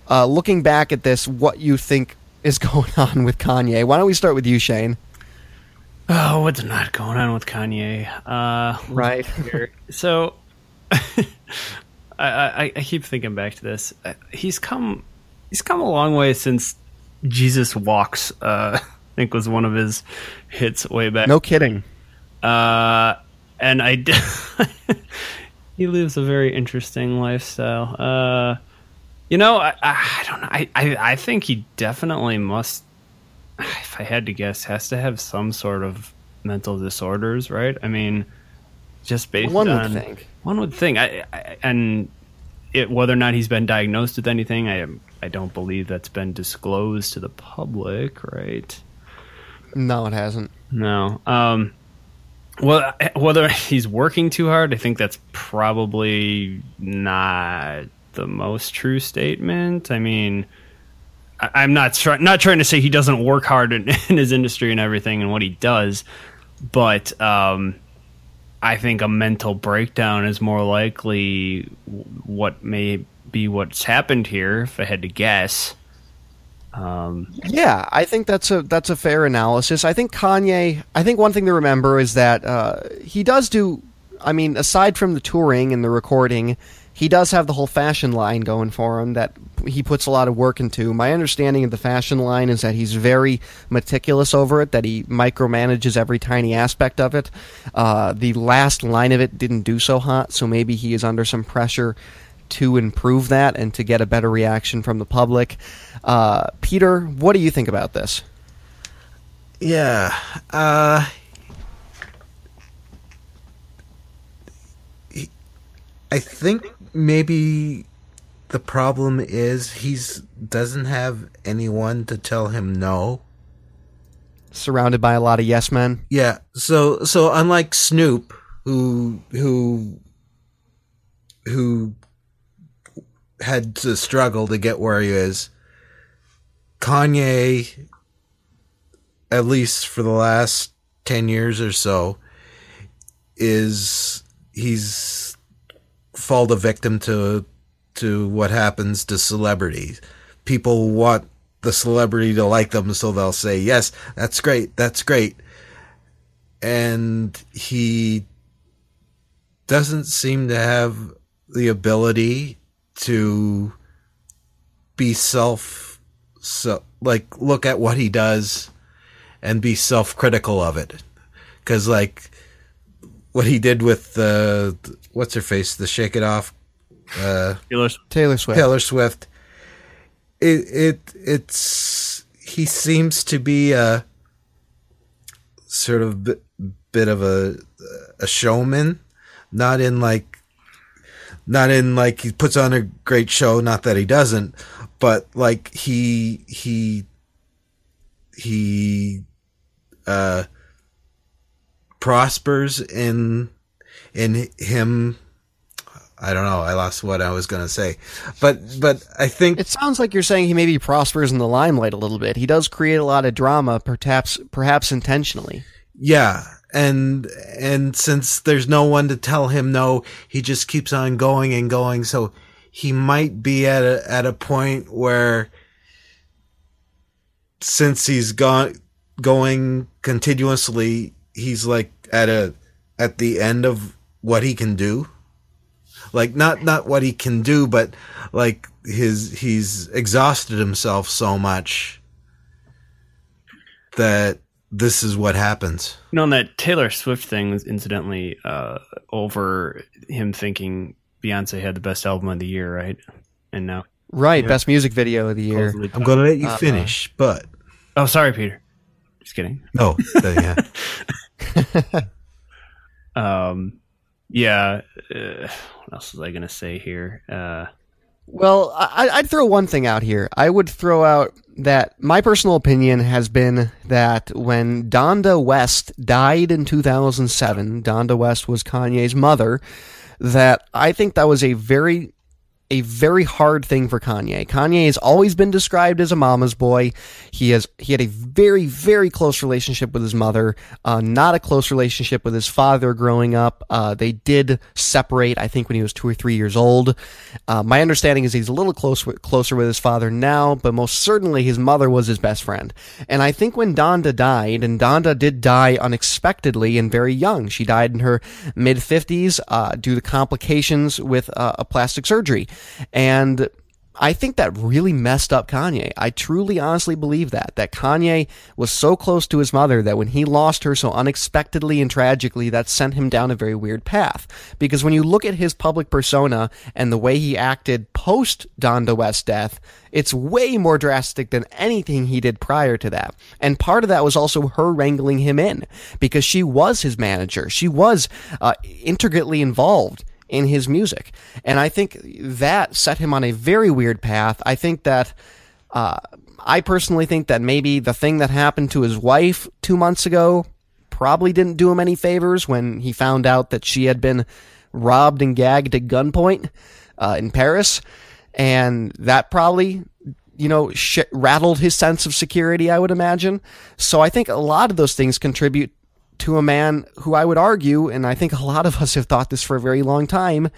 uh, looking back at this, what you think is going on with Kanye. Why don't we start with you, Shane? Oh, what's not going on with Kanye? Uh, right. So... I, I, I keep thinking back to this. He's come, he's come a long way since Jesus Walks. Uh, I think was one of his hits way back. No kidding. Uh, and I, he lives a very interesting lifestyle. Uh, you know, I, I don't know. I, I, I think he definitely must, if I had to guess, has to have some sort of mental disorders, right? I mean, just based one on. Would think. One would think, I, I, and it, whether or not he's been diagnosed with anything, I I don't believe that's been disclosed to the public, right? No, it hasn't. No. Um, well, whether he's working too hard, I think that's probably not the most true statement. I mean, I, I'm not try- not trying to say he doesn't work hard in, in his industry and everything and what he does, but. Um, I think a mental breakdown is more likely what may be what's happened here, if I had to guess. Um, yeah, I think that's a that's a fair analysis. I think Kanye. I think one thing to remember is that uh, he does do. I mean, aside from the touring and the recording, he does have the whole fashion line going for him that he puts a lot of work into. My understanding of the fashion line is that he's very meticulous over it, that he micromanages every tiny aspect of it. Uh, the last line of it didn't do so hot, so maybe he is under some pressure to improve that and to get a better reaction from the public. Uh, Peter, what do you think about this? Yeah, uh... I think maybe the problem is he's doesn't have anyone to tell him no. Surrounded by a lot of yes men. Yeah. So so unlike Snoop, who who who had to struggle to get where he is, Kanye, at least for the last ten years or so, is he's fall the victim to to what happens to celebrities. People want the celebrity to like them, so they'll say, yes, that's great, that's great. And he doesn't seem to have the ability to be self, so, like, look at what he does and be self-critical of it. Because, like, what he did with the... Uh, what's her face? The Shake It Off, uh, Taylor, Taylor Swift. Taylor Swift. It it it's he seems to be a sort of bit, bit of a a showman, not in like not in like he puts on a great show. Not that he doesn't, but like he he he uh, prospers in. In him, I don't know. I lost what I was going to say, but but I think it sounds like you're saying he maybe prospers in the limelight a little bit. He does create a lot of drama, perhaps perhaps intentionally. Yeah, and and since there's no one to tell him no, he just keeps on going and going. So he might be at a at a point where, since he's gone going continuously, he's like at a at the end of what he can do, like not, not what he can do, but like his, he's exhausted himself so much that this is what happens. You know, and that Taylor Swift thing was incidentally uh, over him thinking Beyonce had the best album of the year. Right. And now, right. You know, best music video of the year. I'm going to let you uh, finish, but. Oh, sorry, Peter. Just kidding. Oh, yeah. Um, yeah, uh, what else was I going to say here? Uh, well, I, I'd throw one thing out here. I would throw out that my personal opinion has been that when Donda West died in two thousand seven, Donda West was Kanye's mother, that I think that was a very... a very hard thing for Kanye. Kanye has always been described as a mama's boy. He has he had a very, very close relationship with his mother, uh, not a close relationship with his father growing up. Uh, they did separate, I think, when he was two or three years old. Uh, my understanding is he's a little close, closer with his father now, but most certainly his mother was his best friend. And I think when Donda died, and Donda did die unexpectedly and very young, she died in her mid-fifties uh, due to complications with uh, a plastic surgery. And I think that really messed up Kanye. I truly, honestly believe that, that Kanye was so close to his mother that when he lost her so unexpectedly and tragically, that sent him down a very weird path. Because when you look at his public persona and the way he acted post Donda West death, it's way more drastic than anything he did prior to that. And part of that was also her wrangling him in, because she was his manager. She was uh, intricately involved in his music. And I think that set him on a very weird path. I think that, uh, I personally think that maybe the thing that happened to his wife two months ago probably didn't do him any favors when he found out that she had been robbed and gagged at gunpoint, uh, in Paris. And that probably, you know, sh- rattled his sense of security, I would imagine. So I think a lot of those things contribute to a man who I would argue, and I think a lot of us have thought this for a very long time,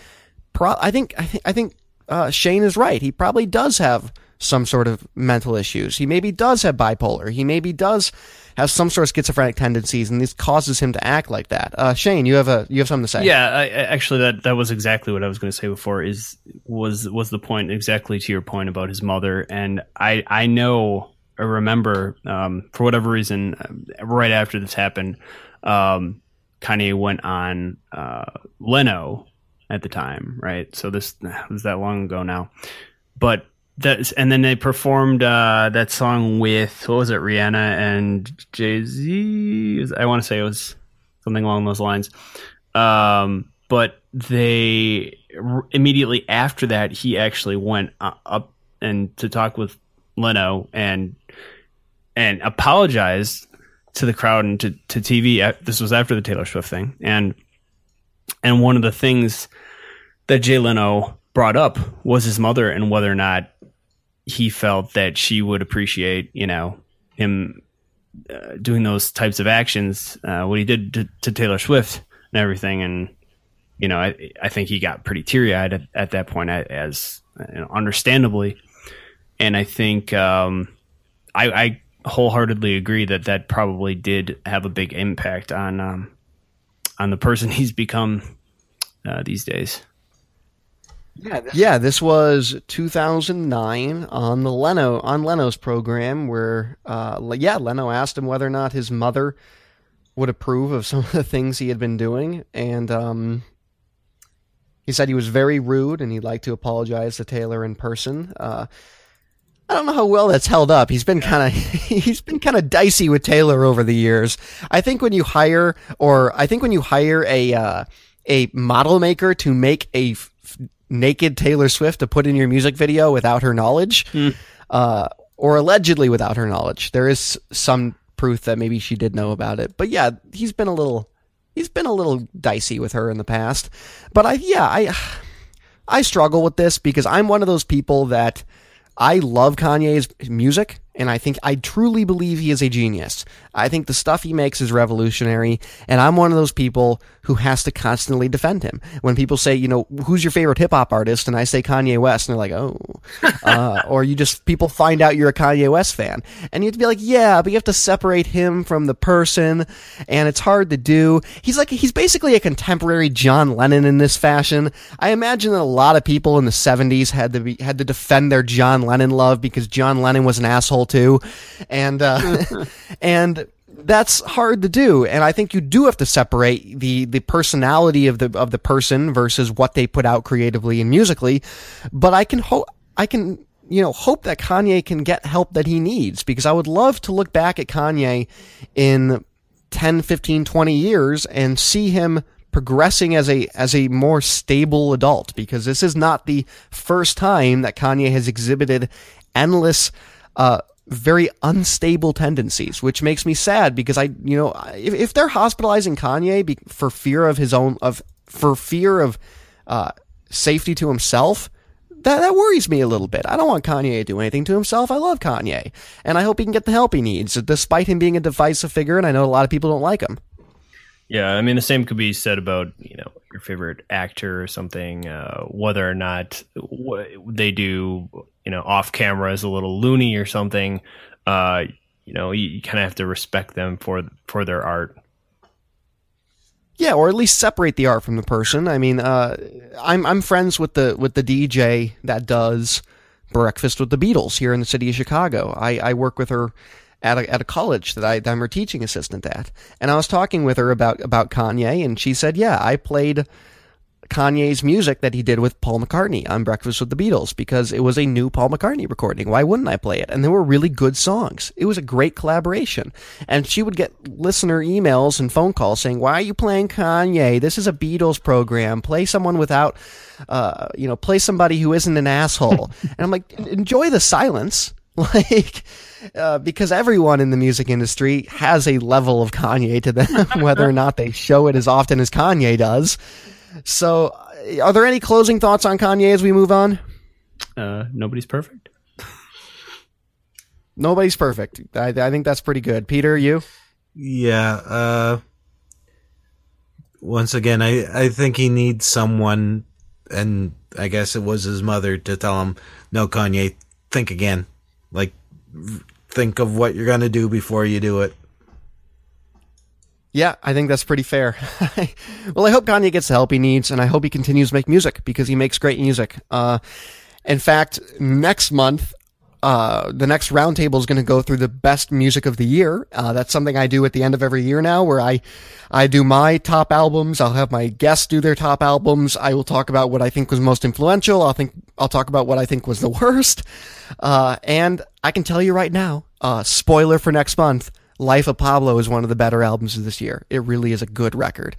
pro- I think I think I think uh, Shane is right. He probably does have some sort of mental issues. He maybe does have bipolar. He maybe does has some sort of schizophrenic tendencies, and this causes him to act like that. Uh, Shane, you have a you have something to say? Yeah, I, actually, that, that was exactly what I was going to say before. Is was was the point exactly to your point about his mother? And I I know I remember um, for whatever reason, right after this happened, um, Kanye went on uh, Leno at the time, right? So this was that long ago now, but. That's, and then they performed uh, that song with, what was it, Rihanna and Jay-Z? I want to say it was something along those lines. Um, but they immediately after that, he actually went up and to talk with Leno and and apologized to the crowd and to, to T V. This was after the Taylor Swift thing. And and one of the things that Jay Leno brought up was his mother and whether or not he felt that she would appreciate, you know, him uh, doing those types of actions, uh, what he did to, to Taylor Swift and everything. And, you know, I, I think he got pretty teary eyed at, at that point, as you know, understandably. And I think um, I, I wholeheartedly agree that that probably did have a big impact on um, on the person he's become uh, these days. Yeah this, yeah, this was two thousand nine on the Leno on Leno's program where, uh, yeah, Leno asked him whether or not his mother would approve of some of the things he had been doing, and um, he said he was very rude and he'd like to apologize to Taylor in person. Uh, I don't know how well that's held up. He's been kind of he's been kind of dicey with Taylor over the years. I think when you hire or I think when you hire a uh, a model maker to make a f- naked Taylor Swift to put in your music video without her knowledge, mm. uh, or allegedly without her knowledge. There is some proof that maybe she did know about it, but yeah, he's been a little, he's been a little dicey with her in the past. But I, yeah, I, I struggle with this because I'm one of those people that I love Kanye's music, and I think I truly believe he is a genius. I think the stuff he makes is revolutionary, and I'm one of those people who has to constantly defend him. When people say, you know, who's your favorite hip-hop artist? And I say Kanye West, and they're like, oh. uh, or you just, people find out you're a Kanye West fan. And you have to be like, yeah, but you have to separate him from the person, and it's hard to do. He's like, he's basically a contemporary John Lennon in this fashion. I imagine that a lot of people in the seventies had to be, had to defend their John Lennon love because John Lennon was an asshole too, and uh, and that's hard to do. And I think you do have to separate the the personality of the of the person versus what they put out creatively and musically. But I can hope I can you know hope that Kanye can get help that he needs, because I would love to look back at Kanye in ten, fifteen, twenty years and see him progressing as a as a more stable adult, because this is not the first time that Kanye has exhibited endless uh very unstable tendencies, which makes me sad, because I, you know, if, if they're hospitalizing Kanye be, for fear of his own, of, for fear of, uh, safety to himself, that, that worries me a little bit. I don't want Kanye to do anything to himself. I love Kanye, and I hope he can get the help he needs, despite him being a divisive figure. And I know a lot of people don't like him. Yeah. I mean, the same could be said about, you know, your favorite actor or something, uh, whether or not what they do, you know, off camera is a little loony or something. Uh, you know, you, you kind of have to respect them for for their art. Yeah, or at least separate the art from the person. I mean, uh, I'm I'm friends with the with the D J that does Breakfast with the Beatles here in the city of Chicago. I, I work with her at a, at a college that, I, that I'm her teaching assistant at, and I was talking with her about about Kanye, and she said, "Yeah, I played Kanye's music that he did with Paul McCartney on Breakfast with the Beatles because it was a new Paul McCartney recording. Why wouldn't I play it?" And there were really good songs. It was a great collaboration. And she would get listener emails and phone calls saying, "Why are you playing Kanye? This is a Beatles program. Play someone without, uh, you know, play somebody who isn't an asshole." And I'm like, enjoy the silence. Like, uh, because everyone in the music industry has a level of Kanye to them, whether or not they show it as often as Kanye does. So, are there any closing thoughts on Kanye as we move on? Uh, nobody's perfect. Nobody's perfect. I, I think that's pretty good. Peter, you? Yeah. Uh, once again, I, I think he needs someone, and I guess it was his mother, to tell him, no, Kanye, think again. Like, think of what you're going to do before you do it. Yeah, I think that's pretty fair. Well, I hope Kanye gets the help he needs, and I hope he continues to make music, because he makes great music. Uh, in fact, next month, uh, the next roundtable is going to go through the best music of the year. Uh, that's something I do at the end of every year now, where I, I do my top albums. I'll have my guests do their top albums. I will talk about what I think was most influential. I'll think, I'll talk about what I think was the worst. Uh, and I can tell you right now, uh, spoiler for next month, Life of Pablo is one of the better albums of this year. It really is a good record.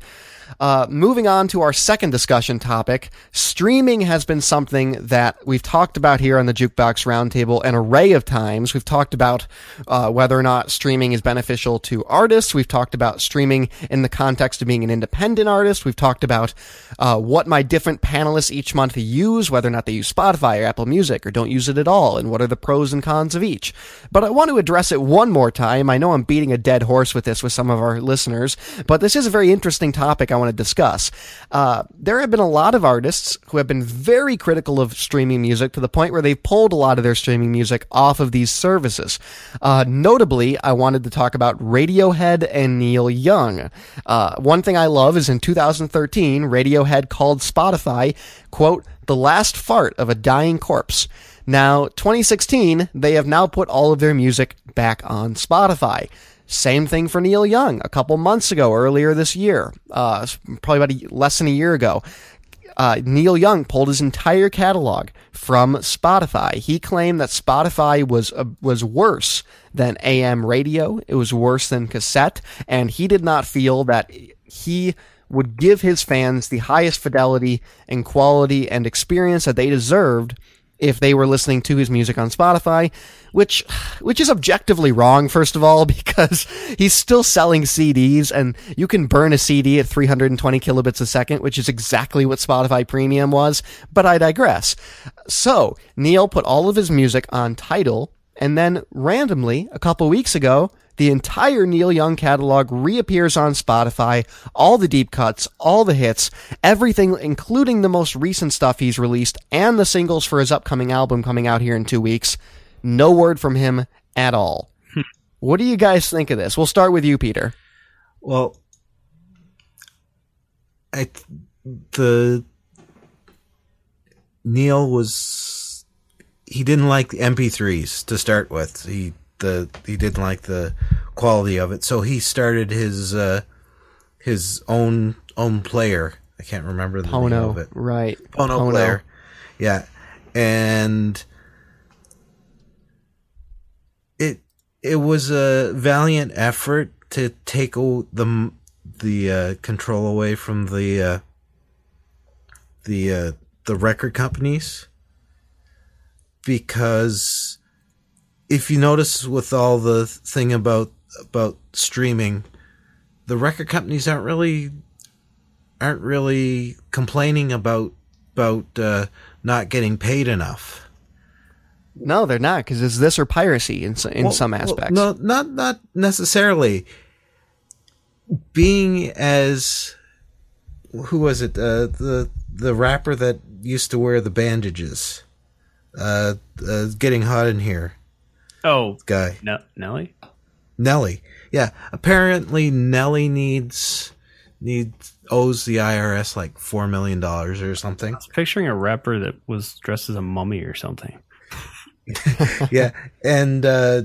Uh, moving on to our second discussion topic, streaming has been something that we've talked about here on the Jukebox Roundtable an array of times. We've talked about uh, whether or not streaming is beneficial to artists. We've talked about streaming in the context of being an independent artist. We've talked about uh, what my different panelists each month use, whether or not they use Spotify or Apple Music or don't use it at all, and what are the pros and cons of each. But I want to address it one more time. I know I'm beating a dead horse with this with some of our listeners, but this is a very interesting topic I want to discuss. Uh, there have been a lot of artists who have been very critical of streaming music, to the point where they've pulled a lot of their streaming music off of these services. Uh, notably, I wanted to talk about Radiohead and Neil Young. Uh, one thing I love is in two thousand thirteen, Radiohead called Spotify, quote, the last fart of a dying corpse. Now, twenty sixteen, they have now put all of their music back on Spotify. Same thing for Neil Young a couple months ago, earlier this year, uh, probably about a, less than a year ago. Uh, Neil Young pulled his entire catalog from Spotify. He claimed that Spotify was uh, was worse than A M radio. It was worse than cassette. And he did not feel that he would give his fans the highest fidelity and quality and experience that they deserved if they were listening to his music on Spotify, which which is objectively wrong, first of all, because he's still selling C Ds, and you can burn a C D at three hundred twenty kilobits a second, which is exactly what Spotify Premium was, but I digress. So, Neil put all of his music on Tidal, and then randomly, a couple weeks ago, the entire Neil Young catalog reappears on Spotify, all the deep cuts, all the hits, everything, including the most recent stuff he's released and the singles for his upcoming album coming out here in two weeks. No word from him at all. What do you guys think of this? We'll start with you, Peter. Well, I, the Neil was, he didn't like the M P threes to start with. He The, he didn't like the quality of it, so he started his uh, his own own player. I can't remember the Pono, name of it. Right, Pono, Pono player. Yeah, and it it was a valiant effort to take the the uh, control away from the uh, the uh, the record companies, because if you notice with all the thing about about streaming, the record companies aren't really aren't really complaining about about uh, not getting paid enough. No, they're not, because it's this or piracy in in well, some aspects. Well, no, not not necessarily. Being as who was it uh, the the rapper that used to wear the bandages, uh, uh, getting hot in here. Oh, guy. No, Nelly? Nelly. Yeah. Apparently Nelly needs needs owes the I R S like four million dollars or something. I was picturing a rapper that was dressed as a mummy or something. Yeah. And uh,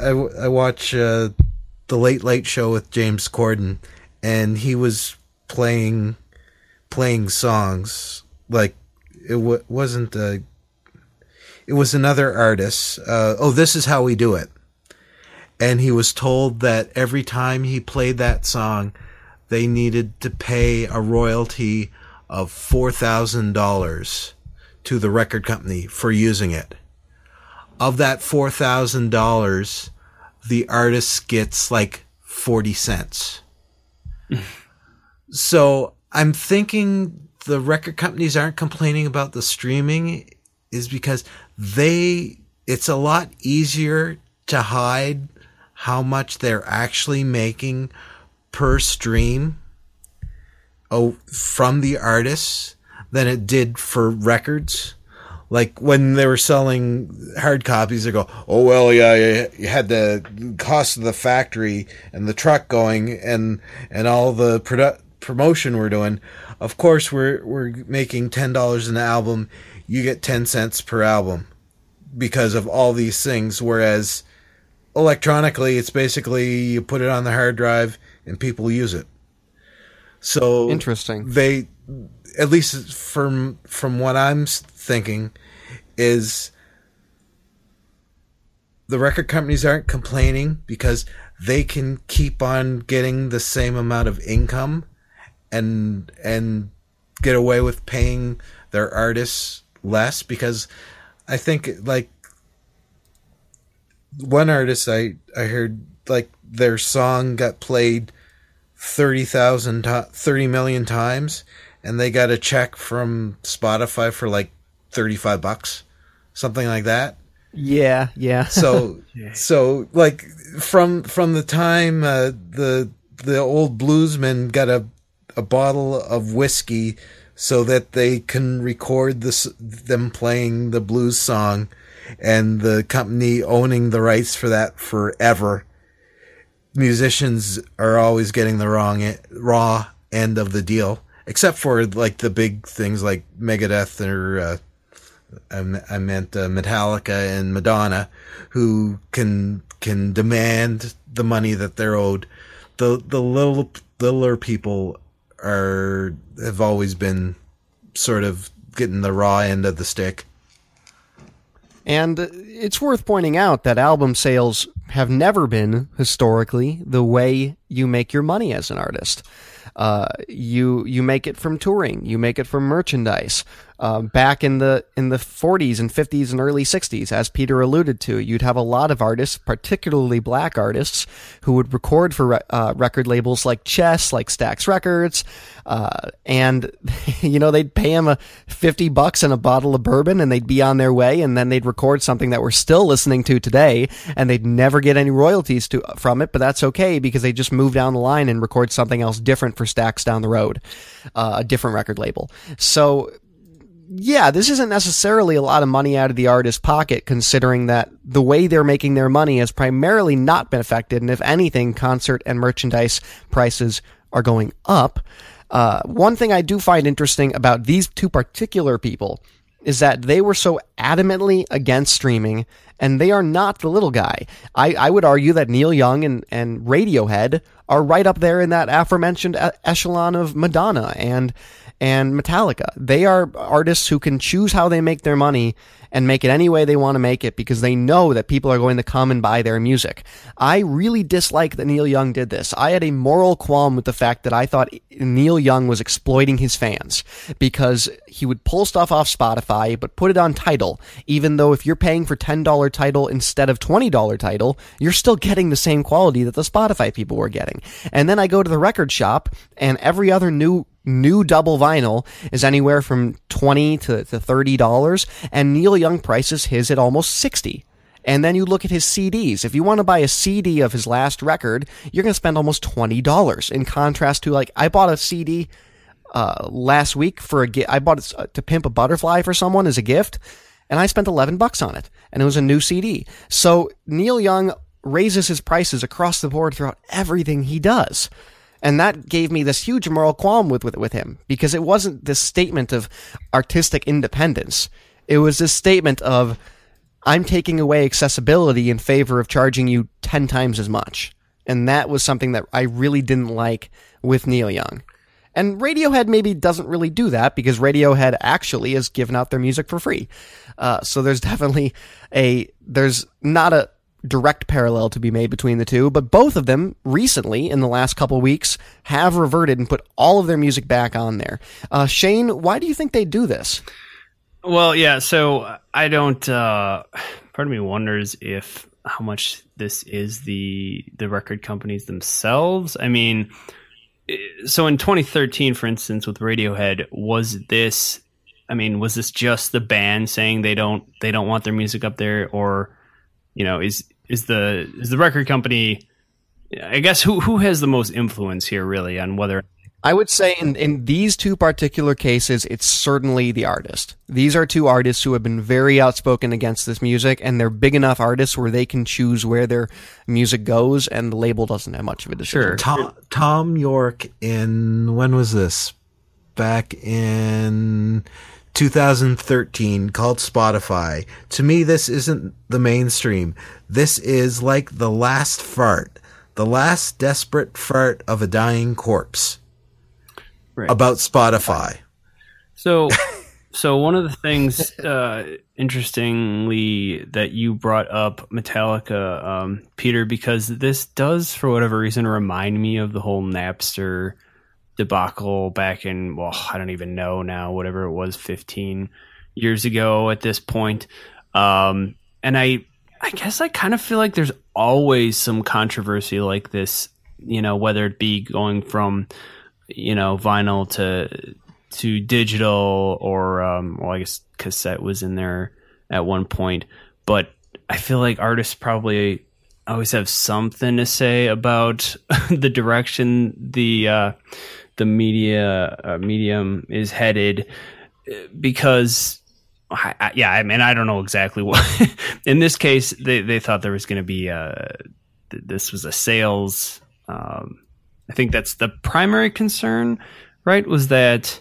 I, I watch uh, The Late Late Show with James Corden, and he was playing playing songs. Like it w- wasn't a It was another artist. Uh, oh, this is how we do it. And he was told that every time he played that song, they needed to pay a royalty of four thousand dollars to the record company for using it. Of that four thousand dollars, the artist gets like forty cents. So I'm thinking the record companies aren't complaining about the streaming is because they it's a lot easier to hide how much they're actually making per stream oh, from the artists than it did for records. Like when they were selling hard copies, they go, oh, well, yeah, you had the cost of the factory and the truck going and and all the produ- promotion we're doing. Of course, we're we're making ten dollars an album. You get ten cents per album because of all these things. Whereas electronically, it's basically you put it on the hard drive and people use it. So interesting. They, at least from from what I'm thinking, is the record companies aren't complaining because they can keep on getting the same amount of income and and get away with paying their artists less, because I think like one artist I, I heard, like their song got played thirty thousand thirty million times and they got a check from Spotify for like thirty-five bucks, something like that. Yeah, yeah. So, so like from from the time uh, the the old bluesman got a a bottle of whiskey so that they can record this them playing the blues song, and the company owning the rights for that forever. Musicians are always getting the wrong raw end of the deal, except for like the big things like Megadeth or. Uh, I meant uh, Metallica and Madonna, who can can demand the money that they're owed. The the little littler people are have always been sort of getting the raw end of the stick. And it's worth pointing out that album sales have never been historically the way you make your money as an artist. Uh, you you make it from touring, you make it from merchandise. Uh, back in the in the forties and fifties and early sixties, as Peter alluded to, you'd have a lot of artists, particularly black artists, who would record for re- uh, record labels like Chess, like Stax Records, uh, and you know they'd pay them a fifty bucks and a bottle of bourbon, and they'd be on their way, and then they'd record something that we're still listening to today, and they'd never get any royalties to from it, but that's okay because they just move down the line and record something else different for Stax down the road, uh, a different record label. So yeah, this isn't necessarily a lot of money out of the artist's pocket, considering that the way they're making their money has primarily not been affected, and if anything, concert and merchandise prices are going up. Uh, one thing I do find interesting about these two particular people is that they were so adamantly against streaming, and they are not the little guy. I, I would argue that Neil Young and, and Radiohead are right up there in that aforementioned echelon of Madonna and and Metallica. They are artists who can choose how they make their money and make it any way they want to make it because they know that people are going to come and buy their music. I really dislike that Neil Young did this. I had a moral qualm with the fact that I thought Neil Young was exploiting his fans because he would pull stuff off Spotify but put it on Tidal, even though if you're paying for ten dollars Tidal instead of twenty dollars Tidal, you're still getting the same quality that the Spotify people were getting. And then I go to the record shop and every other new New double vinyl is anywhere from twenty to, to thirty dollars, and Neil Young prices his at almost sixty. And then you look at his C Ds. If you want to buy a C D of his last record, you're going to spend almost twenty dollars. In contrast to, like, I bought a C D uh, last week for a gift. I bought it to Pimp a Butterfly for someone as a gift, and I spent eleven bucks on it, and it was a new C D. So Neil Young raises his prices across the board throughout everything he does. And that gave me this huge moral qualm with, with with him, because it wasn't this statement of artistic independence. It was this statement of, I'm taking away accessibility in favor of charging you ten times as much. And that was something that I really didn't like with Neil Young. And Radiohead maybe doesn't really do that, because Radiohead actually has given out their music for free. Uh, so there's definitely a, there's not a direct parallel to be made between the two, but both of them recently in the last couple weeks have reverted and put all of their music back on there. Uh, Shane, why do you think they do this? Well, yeah, so I don't, uh, part of me wonders if how much this is the, the record companies themselves. I mean, so in twenty thirteen, for instance, with Radiohead, was this, I mean, was this just the band saying they don't, they don't want their music up there? Or, you know, is, Is the is the record company, I guess, who who has the most influence here really on whether I would say in, in these two particular cases, it's certainly the artist. These are two artists who have been very outspoken against this music, and they're big enough artists where they can choose where their music goes, and the label doesn't have much of a decision. Sure. Tom, Tom York in, when was this? Back in two thousand thirteen, called Spotify. To me, this isn't the mainstream. This is like the last fart, the last desperate fart of a dying corpse. Right. About Spotify. So, so one of the things, uh, interestingly, that you brought up Metallica, um, Peter, because this does, for whatever reason, remind me of the whole Napster debacle back in, well, I don't even know now, whatever it was, fifteen years ago at this point. Um, and I, I guess I kind of feel like there's always some controversy like this, you know, whether it be going from, you know, vinyl to to digital, or um well, I guess cassette was in there at one point, but I feel like artists probably always have something to say about the direction the uh the media uh, medium is headed, because I, I, yeah I mean I don't know exactly what in this case they, they thought there was going to be a th- this was a sales um I think that's the primary concern, right? Was that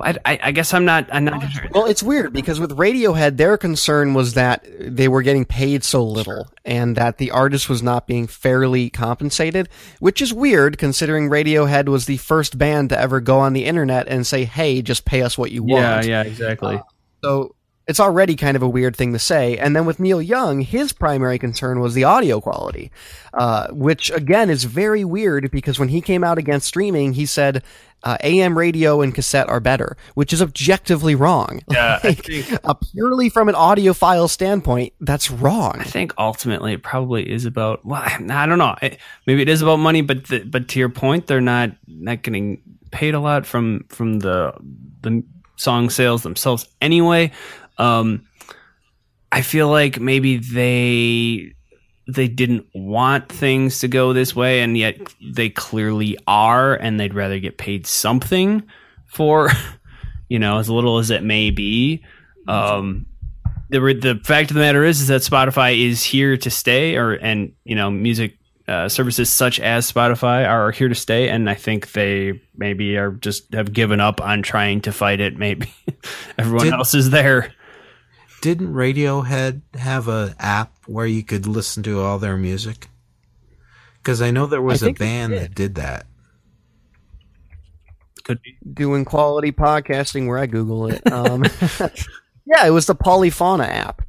I, I, I guess I'm not. I'm not. Well, it's weird because with Radiohead, their concern was that they were getting paid so little, and that the artist was not being fairly compensated, which is weird considering Radiohead was the first band to ever go on the internet and say, "Hey, just pay us what you want." Yeah, yeah, exactly. Uh, so it's already kind of a weird thing to say. And then with Neil Young, his primary concern was the audio quality, uh, which, again, is very weird because when he came out against streaming, he said uh, A M radio and cassette are better, which is objectively wrong. Yeah, like, I think, uh, purely from an audiophile standpoint, that's wrong. I think ultimately it probably is about, well, I don't know. I, maybe it is about money, but the, but to your point, they're not, not getting paid a lot from, from the the song sales themselves anyway. Um, I feel like maybe they they didn't want things to go this way, and yet they clearly are, and they'd rather get paid something for, you know, as little as it may be. Um, the the fact of the matter is, is that Spotify is here to stay, or and you know, music uh, services such as Spotify are here to stay, and I think they maybe are just have given up on trying to fight it. Maybe everyone Did- else is there. Didn't Radiohead have an app where you could listen to all their music? Because I know there was a band did. that did that. Could be. Doing quality podcasting where I Google it. Um, yeah, it was the Polyfauna app.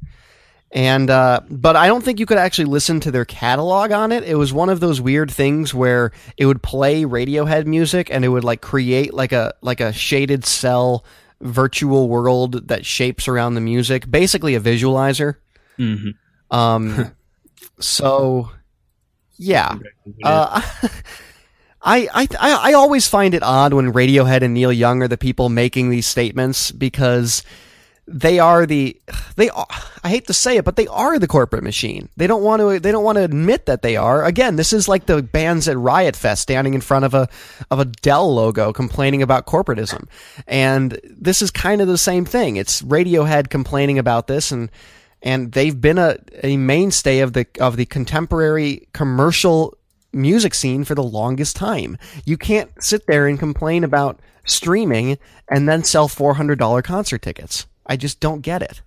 And uh, but I don't think you could actually listen to their catalog on it. It was one of those weird things where it would play Radiohead music and it would like create like a like a shaded cell virtual world that shapes around the music, basically a visualizer. Mm-hmm. Um, so, yeah, uh, I, I I I always find it odd when Radiohead and Neil Young are the people making these statements, because they are the they are, I hate to say it, but they are the corporate machine. They don't want to they don't want to admit that they are. Again, this is like the bands at Riot Fest standing in front of a of a Dell logo complaining about corporatism. And this is kind of the same thing. It's Radiohead complaining about this, and and they've been a, a mainstay of the of the contemporary commercial music scene for the longest time. You can't sit there and complain about streaming and then sell four hundred dollars concert tickets. I just don't get it.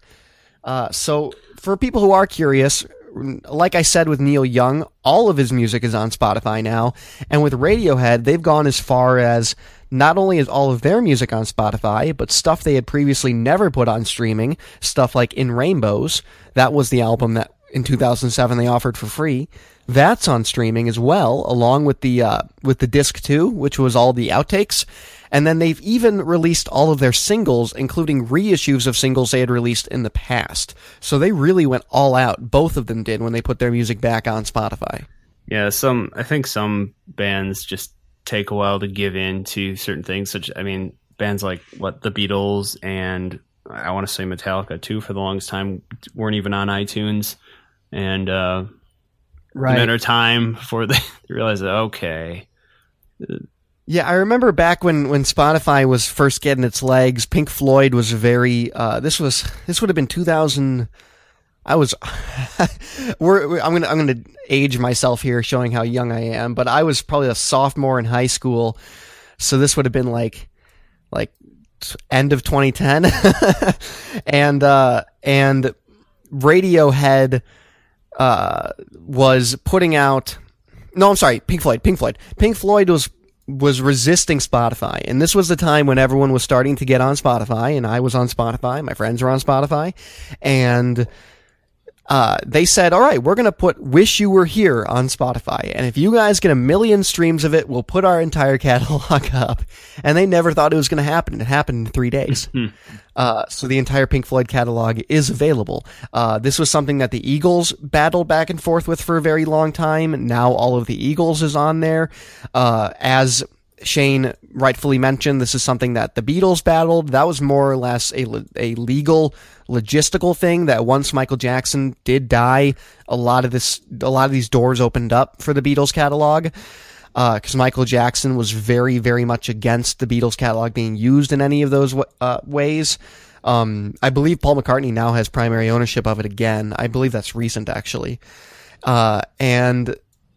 Uh, so for people who are curious, like I said with Neil Young, all of his music is on Spotify now. And with Radiohead, they've gone as far as not only is all of their music on Spotify, but stuff they had previously never put on streaming, stuff like In Rainbows. That was the album that in two thousand seven they offered for free. That's on streaming as well, along with the uh, with the disc two, which was all the outtakes. And then they've even released all of their singles, including reissues of singles they had released in the past. So they really went all out. Both of them did when they put their music back on Spotify. Yeah, some I think some bands just take a while to give in to certain things. Such, I mean, bands like what the Beatles and I want to say Metallica too, for the longest time weren't even on iTunes, and uh, right. a matter of time before they realized, okay. Yeah, I remember back when, when Spotify was first getting its legs, Pink Floyd was very, uh, this was, this would have been two thousand, I was, we're, we're, I'm going to, I'm going to age myself here showing how young I am, but I was probably a sophomore in high school. So this would have been like, like end of twenty ten and, uh, and Radiohead, uh, was putting out, no, I'm sorry, Pink Floyd, Pink Floyd, Pink Floyd was, was resisting Spotify, and this was the time when everyone was starting to get on Spotify, and I was on Spotify, my friends were on Spotify, and uh they said, all right, we're going to put Wish You Were Here on Spotify, and if you guys get a million streams of it, we'll put our entire catalog up. And they never thought it was going to happen. It happened in three days. uh so the entire Pink Floyd catalog is available. Uh this was something that the Eagles battled back and forth with for a very long time. Now all of the Eagles is on there. Uh as Shane rightfully mentioned, this is something that the Beatles battled. That was more or less a, a legal, logistical thing that once Michael Jackson did die, a lot of this, a lot of these doors opened up for the Beatles catalog, uh, because Michael Jackson was very, very much against the Beatles catalog being used in any of those uh, ways. Um, I believe Paul McCartney now has primary ownership of it again. I believe that's recent, actually. Uh, and...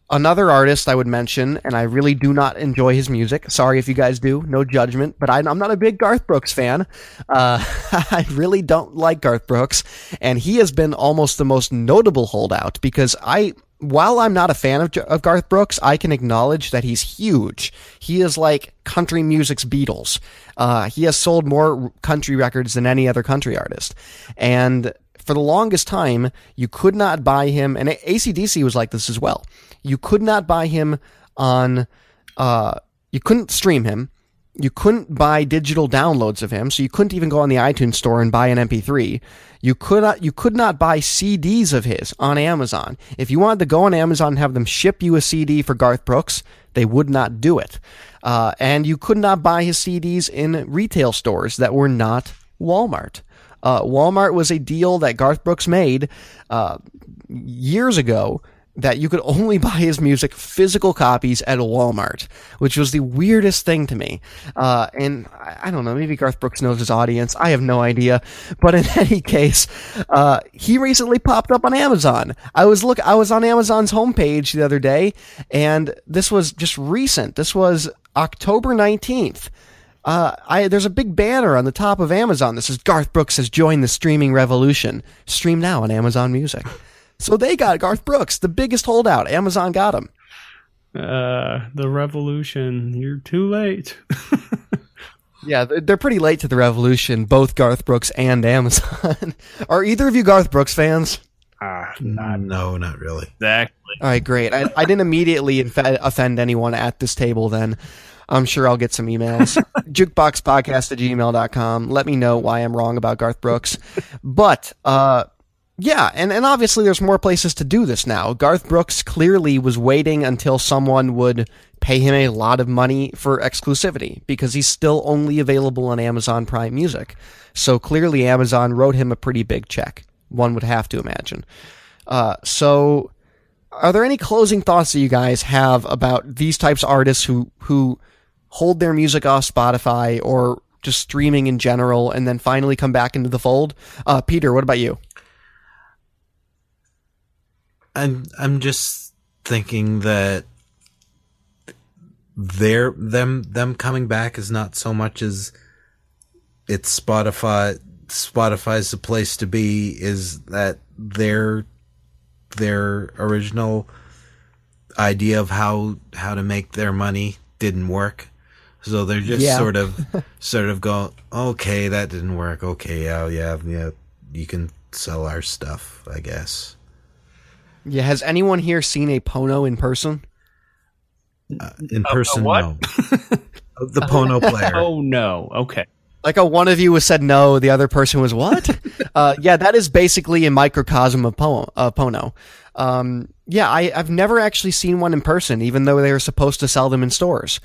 Another artist I would mention, and I really do not enjoy his music. Sorry if you guys do, no judgment, but I, I'm not a big Garth Brooks fan. Uh, I really don't like Garth Brooks, and he has been almost the most notable holdout because I, while I'm not a fan of, of Garth Brooks, I can acknowledge that he's huge. He is like country music's Beatles. Uh, he has sold more country records than any other country artist, and for the longest time, you could not buy him, and A C D C was like this as well. You could not buy him on, uh, you couldn't stream him. You couldn't buy digital downloads of him, so you couldn't even go on the iTunes store and buy an M P three. You could not, you could not buy C Ds of his on Amazon. If you wanted to go on Amazon and have them ship you a C D for Garth Brooks, they would not do it. Uh, and you could not buy his C Ds in retail stores that were not Walmart. Uh, Walmart was a deal that Garth Brooks made uh, years ago that you could only buy his music physical copies at Walmart, which was the weirdest thing to me. Uh, and I, I don't know, maybe Garth Brooks knows his audience. I have no idea. But in any case, uh, he recently popped up on Amazon. I was look, I was on Amazon's homepage the other day, and this was just recent. This was October nineteenth. Uh, I, there's a big banner on the top of Amazon that says Garth Brooks has joined the streaming revolution. Stream now on Amazon Music. So they got Garth Brooks, the biggest holdout. Amazon got him. Uh, the revolution. You're too late. Yeah, they're pretty late to the revolution, both Garth Brooks and Amazon. Are either of you Garth Brooks fans? Uh, not, no, not really. Exactly. All right, great. I, I didn't immediately inf- offend anyone at this table then. I'm sure I'll get some emails. Jukeboxpodcast at gmail dot com. Let me know why I'm wrong about Garth Brooks. But, uh, yeah, and, and obviously there's more places to do this now. Garth Brooks clearly was waiting until someone would pay him a lot of money for exclusivity because he's still only available on Amazon Prime Music. So clearly Amazon wrote him a pretty big check, one would have to imagine. Uh, so are there any closing thoughts that you guys have about these types of artists who who hold their music off Spotify or just streaming in general and then finally come back into the fold? Uh, Peter, what about you? I'm I'm just thinking that their them them coming back is not so much as it's Spotify Spotify's the place to be, is that their their original idea of how how to make their money didn't work. So they're just yeah. sort of, sort of go, okay, that didn't work. Okay, yeah, yeah, yeah, you can sell our stuff, I guess. Yeah, has anyone here seen a Pono in person? Uh, in uh, person, no. The Pono player. Oh no. Okay. Like a one of you was said no, the other person was what? uh, yeah, that is basically a microcosm of po- uh, Pono. Um, yeah, I, I've never actually seen one in person, even though they were supposed to sell them in stores.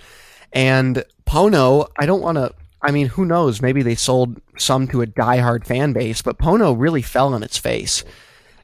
And Pono, I don't want to, I mean, who knows? Maybe they sold some to a diehard fan base, but Pono really fell on its face.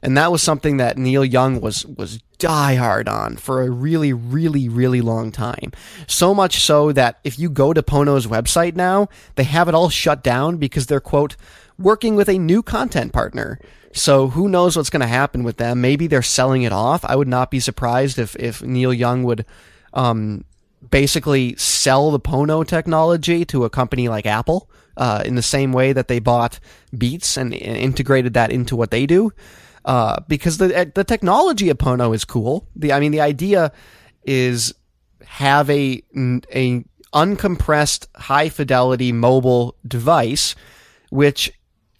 And that was something that Neil Young was, was die hard on for a really, really, really long time. So much so that if you go to Pono's website now, they have it all shut down because they're, quote, working with a new content partner. So who knows what's going to happen with them? Maybe they're selling it off. I would not be surprised if, if Neil Young would um, basically sell the Pono technology to a company like Apple uh, in the same way that they bought Beats and, and integrated that into what they do. Uh, because the the technology of Pono is cool. The I mean, the idea is have a a uncompressed, high fidelity mobile device, which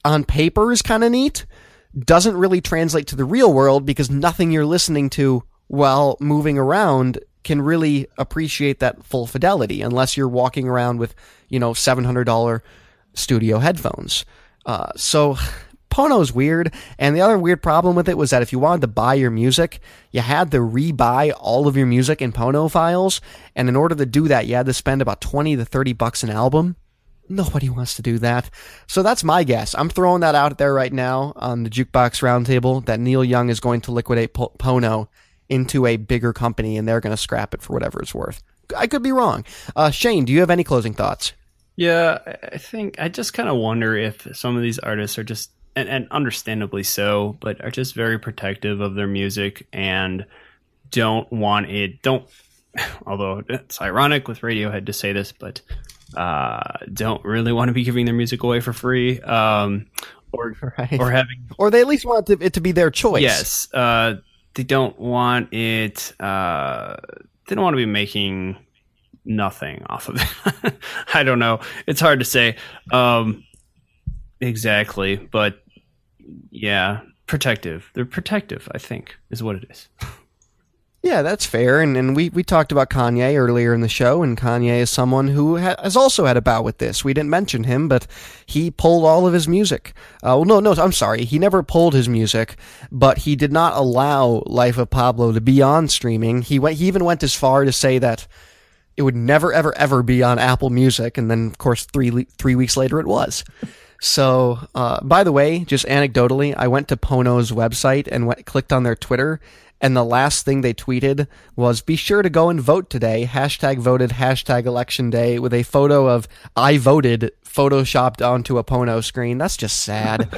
on paper is kind of neat. Doesn't really translate to the real world because nothing you're listening to while moving around can really appreciate that full fidelity unless you're walking around with, you know, seven hundred dollars studio headphones. Uh, so. Pono's weird, and the other weird problem with it was that if you wanted to buy your music, you had to rebuy all of your music in Pono files, and in order to do that, you had to spend about twenty to thirty bucks an album. Nobody wants to do that. So that's my guess. I'm throwing that out there right now on the Jukebox Roundtable, that Neil Young is going to liquidate po- Pono into a bigger company, and they're going to scrap it for whatever it's worth. I could be wrong. Uh, Shane, do you have any closing thoughts? Yeah, I think I just kind of wonder if some of these artists are just And, and understandably so, but are just very protective of their music and don't want it. Don't, although it's ironic with Radiohead to say this, but uh, don't really want to be giving their music away for free, um, or right. or having, or they at least want it to be their choice. Yes, uh, they don't want it. Uh, they don't want to be making nothing off of it. I don't know. It's hard to say. Um, exactly, but. Yeah, protective. They're protective, I think, is what it is. Yeah, that's fair. And and we, we talked about Kanye earlier in the show, and Kanye is someone who ha- has also had a bout with this. We didn't mention him, but he pulled all of his music. Uh, well, no, no, I'm sorry. He never pulled his music, but he did not allow Life of Pablo to be on streaming. He went. He even went as far to say that it would never, ever, ever be on Apple Music. And then, of course, three three weeks later, it was. So, uh, by the way, just anecdotally, I went to Pono's website and went, clicked on their Twitter, and the last thing they tweeted was, be sure to go and vote today, hashtag voted, hashtag election day, with a photo of I voted photoshopped onto a Pono screen. That's just sad.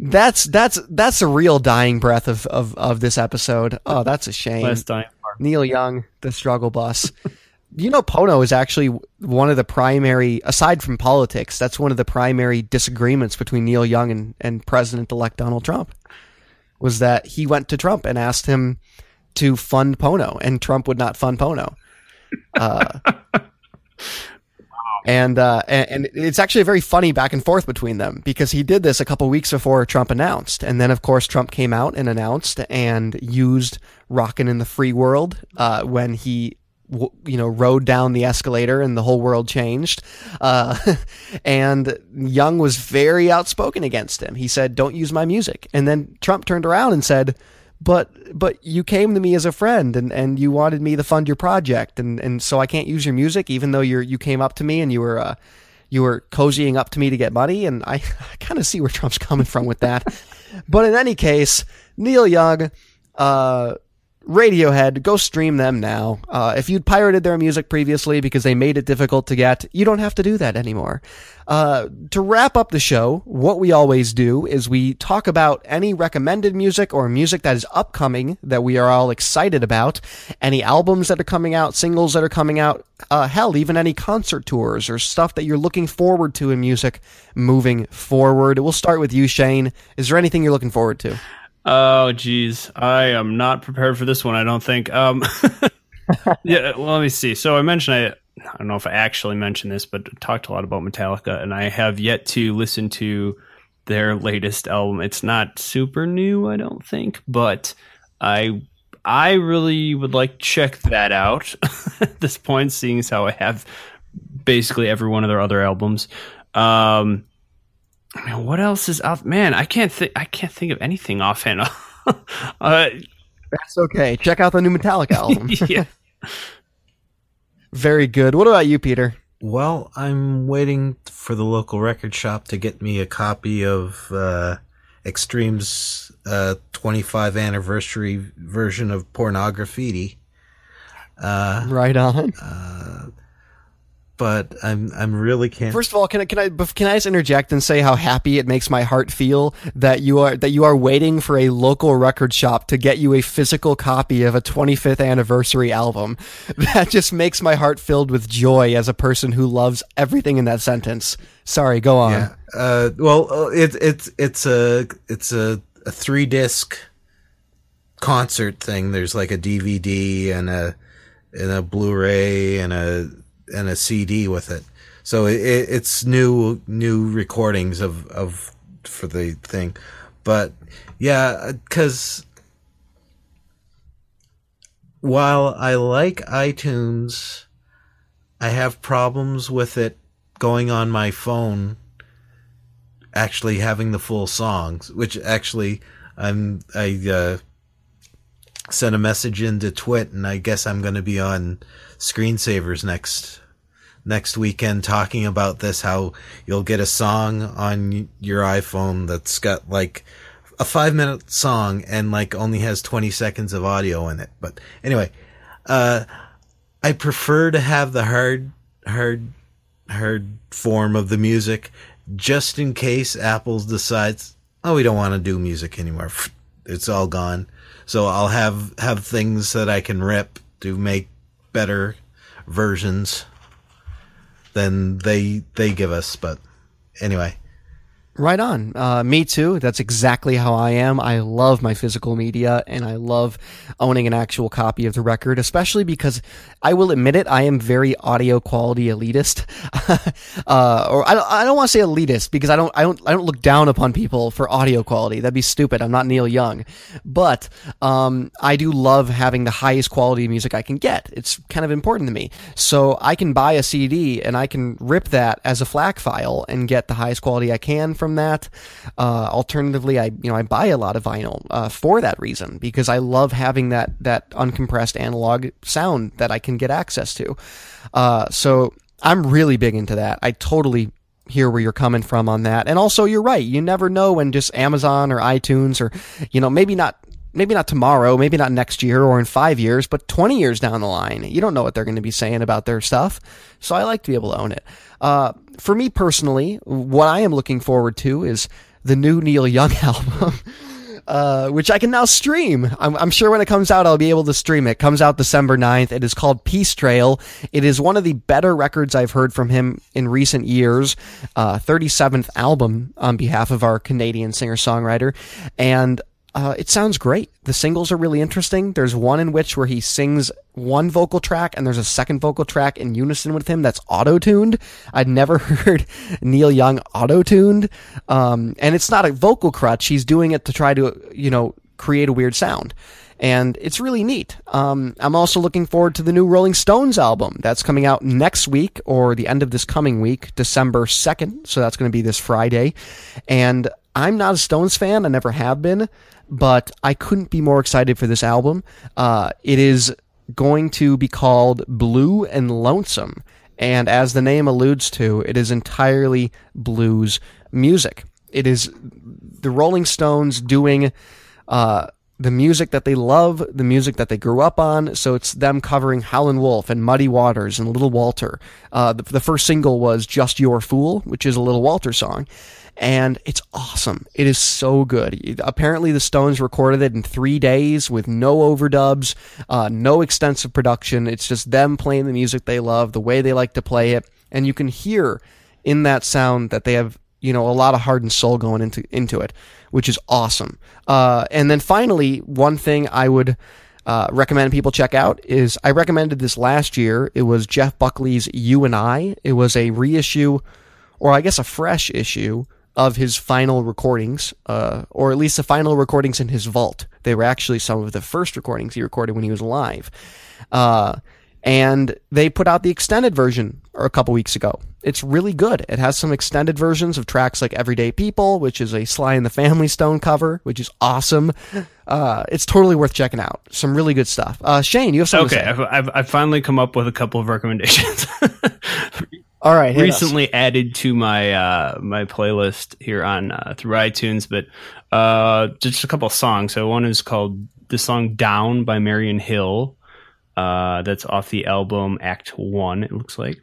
that's, that's, that's a real dying breath of, of, of this episode. Oh, that's a shame. Last time. Neil Young, the struggle bus. You know, Pono is actually one of the primary, aside from politics, that's one of the primary disagreements between Neil Young and, and President-elect Donald Trump, was that he went to Trump and asked him to fund Pono, and Trump would not fund Pono. Uh, and, uh, and and it's actually a very funny back and forth between them, because he did this a couple weeks before Trump announced. And then, of course, Trump came out and announced and used Rockin' in the Free World uh, when he... you know, rode down the escalator and the whole world changed. Uh, and Young was very outspoken against him. He said, don't use my music. And then Trump turned around and said, but, but you came to me as a friend and, and you wanted me to fund your project. And, and so I can't use your music, even though you're, you came up to me and you were, uh, you were cozying up to me to get money. And I, I kind of see where Trump's coming from with that. But in any case, Neil Young, uh, Radiohead, go stream them now. Uh, if you'd pirated their music previously because they made it difficult to get, you don't have to do that anymore. Uh, to wrap up the show, what we always do is we talk about any recommended music or music that is upcoming that we are all excited about, any albums that are coming out, singles that are coming out, uh, hell, even any concert tours or stuff that you're looking forward to in music moving forward. We'll start with you, Shane. Is there anything you're looking forward to? Oh, geez. I am not prepared for this one, I don't think. Um, yeah, well, let me see. So I mentioned, I, I don't know if I actually mentioned this, but I talked a lot about Metallica, and I have yet to listen to their latest album. It's not super new, I don't think, but I I really would like to check that out at this point, seeing as how I have basically every one of their other albums. Um I mean, what else is off? Man, I can't think. I can't think of anything offhand. uh, That's okay. Check out the new Metallica album. Yeah, very good. What about you, Peter? Well, I'm waiting for the local record shop to get me a copy of uh, Extreme's uh, twenty-five anniversary version of Pornography. Uh, right on. Uh, but I'm I'm really can't. First of all, can I can I can I just interject and say how happy it makes my heart feel that you are that you are waiting for a local record shop to get you a physical copy of a twenty-fifth anniversary album. That just makes my heart filled with joy as a person who loves everything in that sentence. Sorry, go on. Yeah. Uh, well, it's it's it's a it's a, a three disc concert thing. There's like a D V D and a and a Blu-ray and a. and a C D with it. So it, it's new, new recordings of, of, for the thing. But yeah, cause while I like iTunes, I have problems with it going on my phone, actually having the full songs, which actually I'm, I, uh, sent a message into Twit, and I guess I'm going to be on Screensavers next next weekend talking about this, how you'll get a song on your iPhone that's got like a five minute song and like only has twenty seconds of audio in it. But anyway, uh, I prefer to have the hard, hard, hard form of the music just in case Apple decides, oh, we don't want to do music anymore. It's all gone. So I'll have, have things that I can rip to make better versions than they they give us. But anyway. Right on. Uh, me too. That's exactly how I am. I love my physical media, and I love owning an actual copy of the record, especially because I will admit it, I am very audio quality elitist. uh, or I don't, I don't want to say elitist because I don't, I don't, I don't look down upon people for audio quality. That'd be stupid. I'm not Neil Young, but um, I do love having the highest quality music I can get. It's kind of important to me. So I can buy a C D and I can rip that as a FLAC file and get the highest quality I can from that. Uh, alternatively, I you know I buy a lot of vinyl uh, for that reason, because I love having that that uncompressed analog sound that I can get access to. Uh, so I'm really big into that. I totally hear where you're coming from on that. And also, you're right. You never know when just Amazon or iTunes or you know maybe not maybe not tomorrow, maybe not next year or in five years, but twenty years down the line, you don't know what they're going to be saying about their stuff. So I like to be able to own it. Uh, for me personally, what I am looking forward to is the new Neil Young album, uh, which I can now stream. I'm, I'm sure when it comes out, I'll be able to stream it. It comes out December ninth. It is called Peace Trail. It is one of the better records I've heard from him in recent years, uh, thirty-seventh album on behalf of our Canadian singer-songwriter. And Uh, it sounds great. The singles are really interesting. There's one in which where he sings one vocal track and there's a second vocal track in unison with him that's auto-tuned. I'd never heard Neil Young auto-tuned. Um, and it's not a vocal crutch. He's doing it to try to, you know, create a weird sound. And it's really neat. Um, I'm also looking forward to the new Rolling Stones album. That's coming out next week, or the end of this coming week, December second. So that's going to be this Friday. And I'm not a Stones fan. I never have been. But I couldn't be more excited for this album. Uh, it is going to be called Blue and Lonesome. And as the name alludes to, it is entirely blues music. It is the Rolling Stones doing uh, the music that they love, the music that they grew up on. So it's them covering Howlin' Wolf and Muddy Waters and Little Walter. Uh, the, the first single was Just Your Fool, which is a Little Walter song. And it's awesome. It is so good. Apparently, the Stones recorded it in three days with no overdubs, uh, no extensive production. It's just them playing the music they love, the way they like to play it. And you can hear in that sound that they have, you know, a lot of heart and soul going into, into it, which is awesome. Uh, and then finally, one thing I would uh, recommend people check out is I recommended this last year. It was Jeff Buckley's You and I. It was a reissue, or I guess a fresh issue, of his final recordings, uh, or at least the final recordings in his vault. They were actually some of the first recordings he recorded when he was alive. Uh, and they put out the extended version a couple weeks ago. It's really good. It has some extended versions of tracks like Everyday People, which is a Sly and the Family Stone cover, which is awesome. Uh, it's totally worth checking out. Some really good stuff. Uh, Shane, you have something okay, to say. Okay, I've, I've finally come up with a couple of recommendations. All right. Recently us. added to my uh, my playlist here on uh, through iTunes, but uh, just a couple of songs. So one is called the song "Down" by Marian Hill. Uh, that's off the album Act One, it looks like.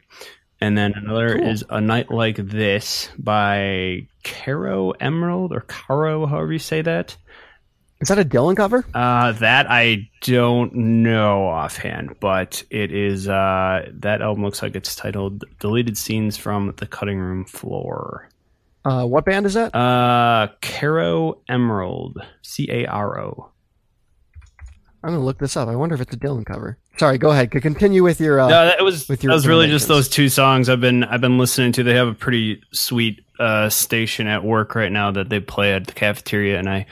And then another cool. is "A Night Like This" by Caro Emerald or Caro, however you say that. Is that a Dylan cover? Uh, that I don't know offhand, but it is. Uh, that album looks like it's titled "Deleted Scenes from the Cutting Room Floor." Uh, what band is that? Uh, Caro Emerald, C A R O. I'm gonna look this up. I wonder if it's a Dylan cover. Sorry, go ahead. Continue with your. Uh, no, that was. With your that was really just those two songs I've been I've been listening to. They have a pretty sweet uh, station at work right now that they play at the cafeteria, and I.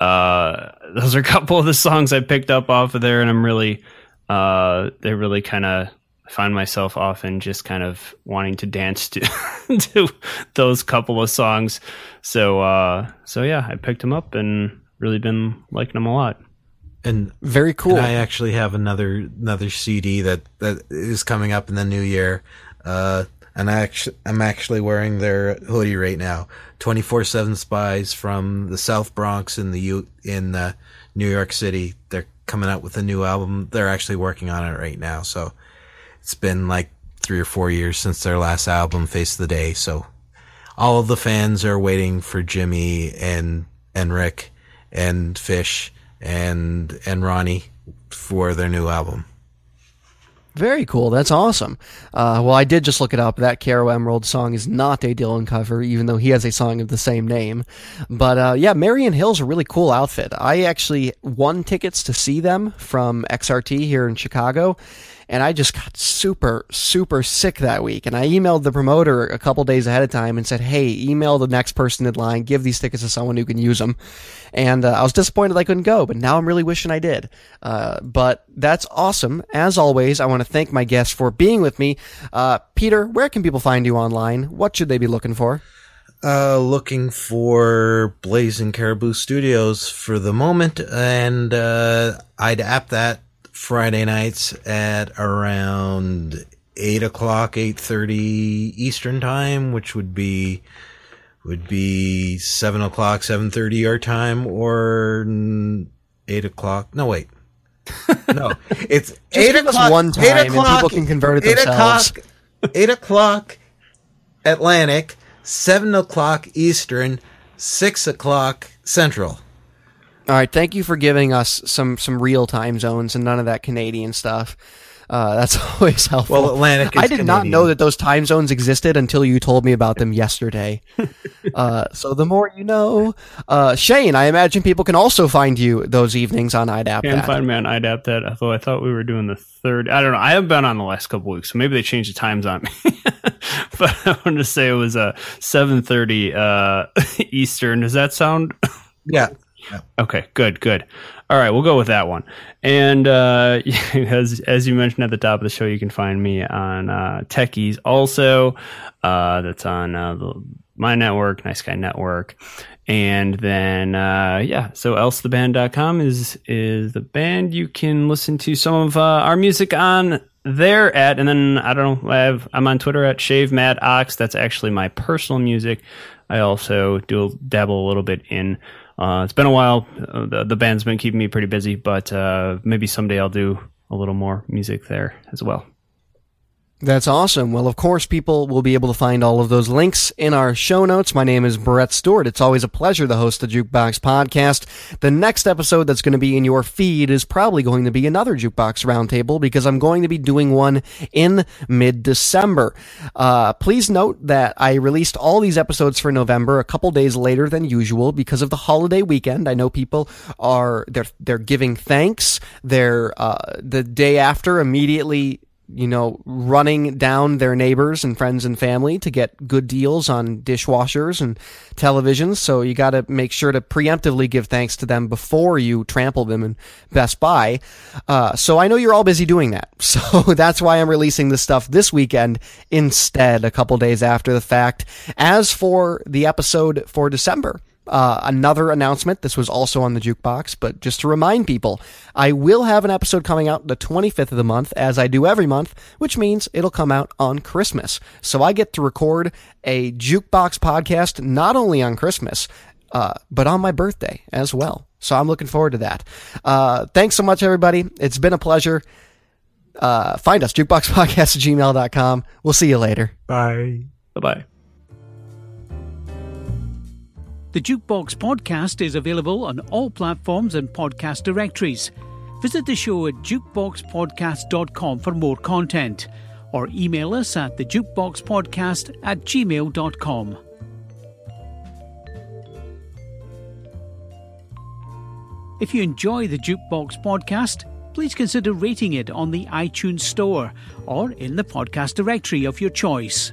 Uh, those are a couple of the songs I picked up off of there, and I'm really, uh, they really kind of find myself often just kind of wanting to dance to, to those couple of songs. So, uh, so yeah, I picked them up and really been liking them a lot. And very cool. And I actually have another, another C D that, that is coming up in the new year. Uh, And I actually, I'm actually wearing their hoodie right now. twenty-four seven Spies from the South Bronx in the U, in uh, New York City. They're coming out with a new album. They're actually working on it right now. So it's been like three or four years since their last album, Face the Day. So all of the fans are waiting for Jimmy and and Rick and Fish and and Ronnie for their new album. Very cool. That's awesome. Uh, well, I did just look it up. That Caro Emerald song is not a Dylan cover, even though he has a song of the same name. But uh, yeah, Marian Hill's a really cool outfit. I actually won tickets to see them from X R T here in Chicago, and I just got super, super sick that week. And I emailed the promoter a couple days ahead of time and said, hey, email the next person in line, give these tickets to someone who can use them. And uh, I was disappointed I couldn't go, but now I'm really wishing I did. Uh, but that's awesome. As always, I want to thank my guests for being with me. Uh, Peter, where can people find you online? What should they be looking for? Uh, looking for Blazing Caribou Studios for the moment, and uh, I'd app that. Friday nights at around eight o'clock, eight thirty Eastern time, which would be would be seven o'clock, seven thirty our time, or eight o'clock. No, wait, no, it's Just eight o'clock. One time, eight o'clock. And people can convert it eight themselves. O'clock, eight o'clock Atlantic, seven o'clock Eastern, six o'clock Central. All right, thank you for giving us some, some real time zones and none of that Canadian stuff. Uh, that's always helpful. Well, Atlantic is I did Canadian. Not know that those time zones existed until you told me about them yesterday. uh, so the more you know. Uh, Shane, I imagine people can also find you those evenings on I D App That. You can find me on I D App That, although I thought we were doing the third. I don't know. I haven't been on the last couple weeks, so maybe they changed the times on me. But I wanted to say it was uh, seven thirty uh, Eastern. Does that sound? Yeah. Yeah. Okay, good, good. All right, we'll go with that one. And uh, as as you mentioned at the top of the show, you can find me on uh, Techies also. Uh, that's on uh, the, my network, Nice Guy Network. And then, uh, yeah, so else the band dot com is, is the band. You can listen to some of uh, our music on there at, and then, I don't know, I have, I'm on Twitter at ShaveMadOx. That's actually my personal music. I also do dabble a little bit in Uh, it's been a while. Uh, the, the band's been keeping me pretty busy, but uh, maybe someday I'll do a little more music there as well. That's awesome. Well, of course, people will be able to find all of those links in our show notes. My name is Brett Stewart. It's always a pleasure to host the Jukebox Podcast. The next episode that's going to be in your feed is probably going to be another Jukebox Roundtable because I'm going to be doing one in mid-December. Uh, please note that I released all these episodes for November a couple days later than usual because of the holiday weekend. I know people are, they're, they're giving thanks. They're, uh, the day after immediately, you know, running down their neighbors and friends and family to get good deals on dishwashers and televisions. So you got to make sure to preemptively give thanks to them before you trample them in Best Buy. Uh, so I know you're all busy doing that. So that's why I'm releasing this stuff this weekend instead, a couple days after the fact. As for the episode for December, Uh, another announcement, this was also on the jukebox, but just to remind people, I will have an episode coming out the twenty-fifth of the month, as I do every month, which means it'll come out on Christmas. So I get to record a jukebox podcast not only on Christmas, uh, but on my birthday as well. So I'm looking forward to that. Uh, thanks so much, everybody. It's been a pleasure. Uh, find us, jukebox podcast at gmail dot com. We'll see you later. Bye. Bye-bye. The Jukebox Podcast is available on all platforms and podcast directories. Visit the show at jukebox podcast dot com for more content, or email us at the jukebox podcast at gmail dot com. If you enjoy the Jukebox Podcast, please consider rating it on the iTunes Store or in the podcast directory of your choice.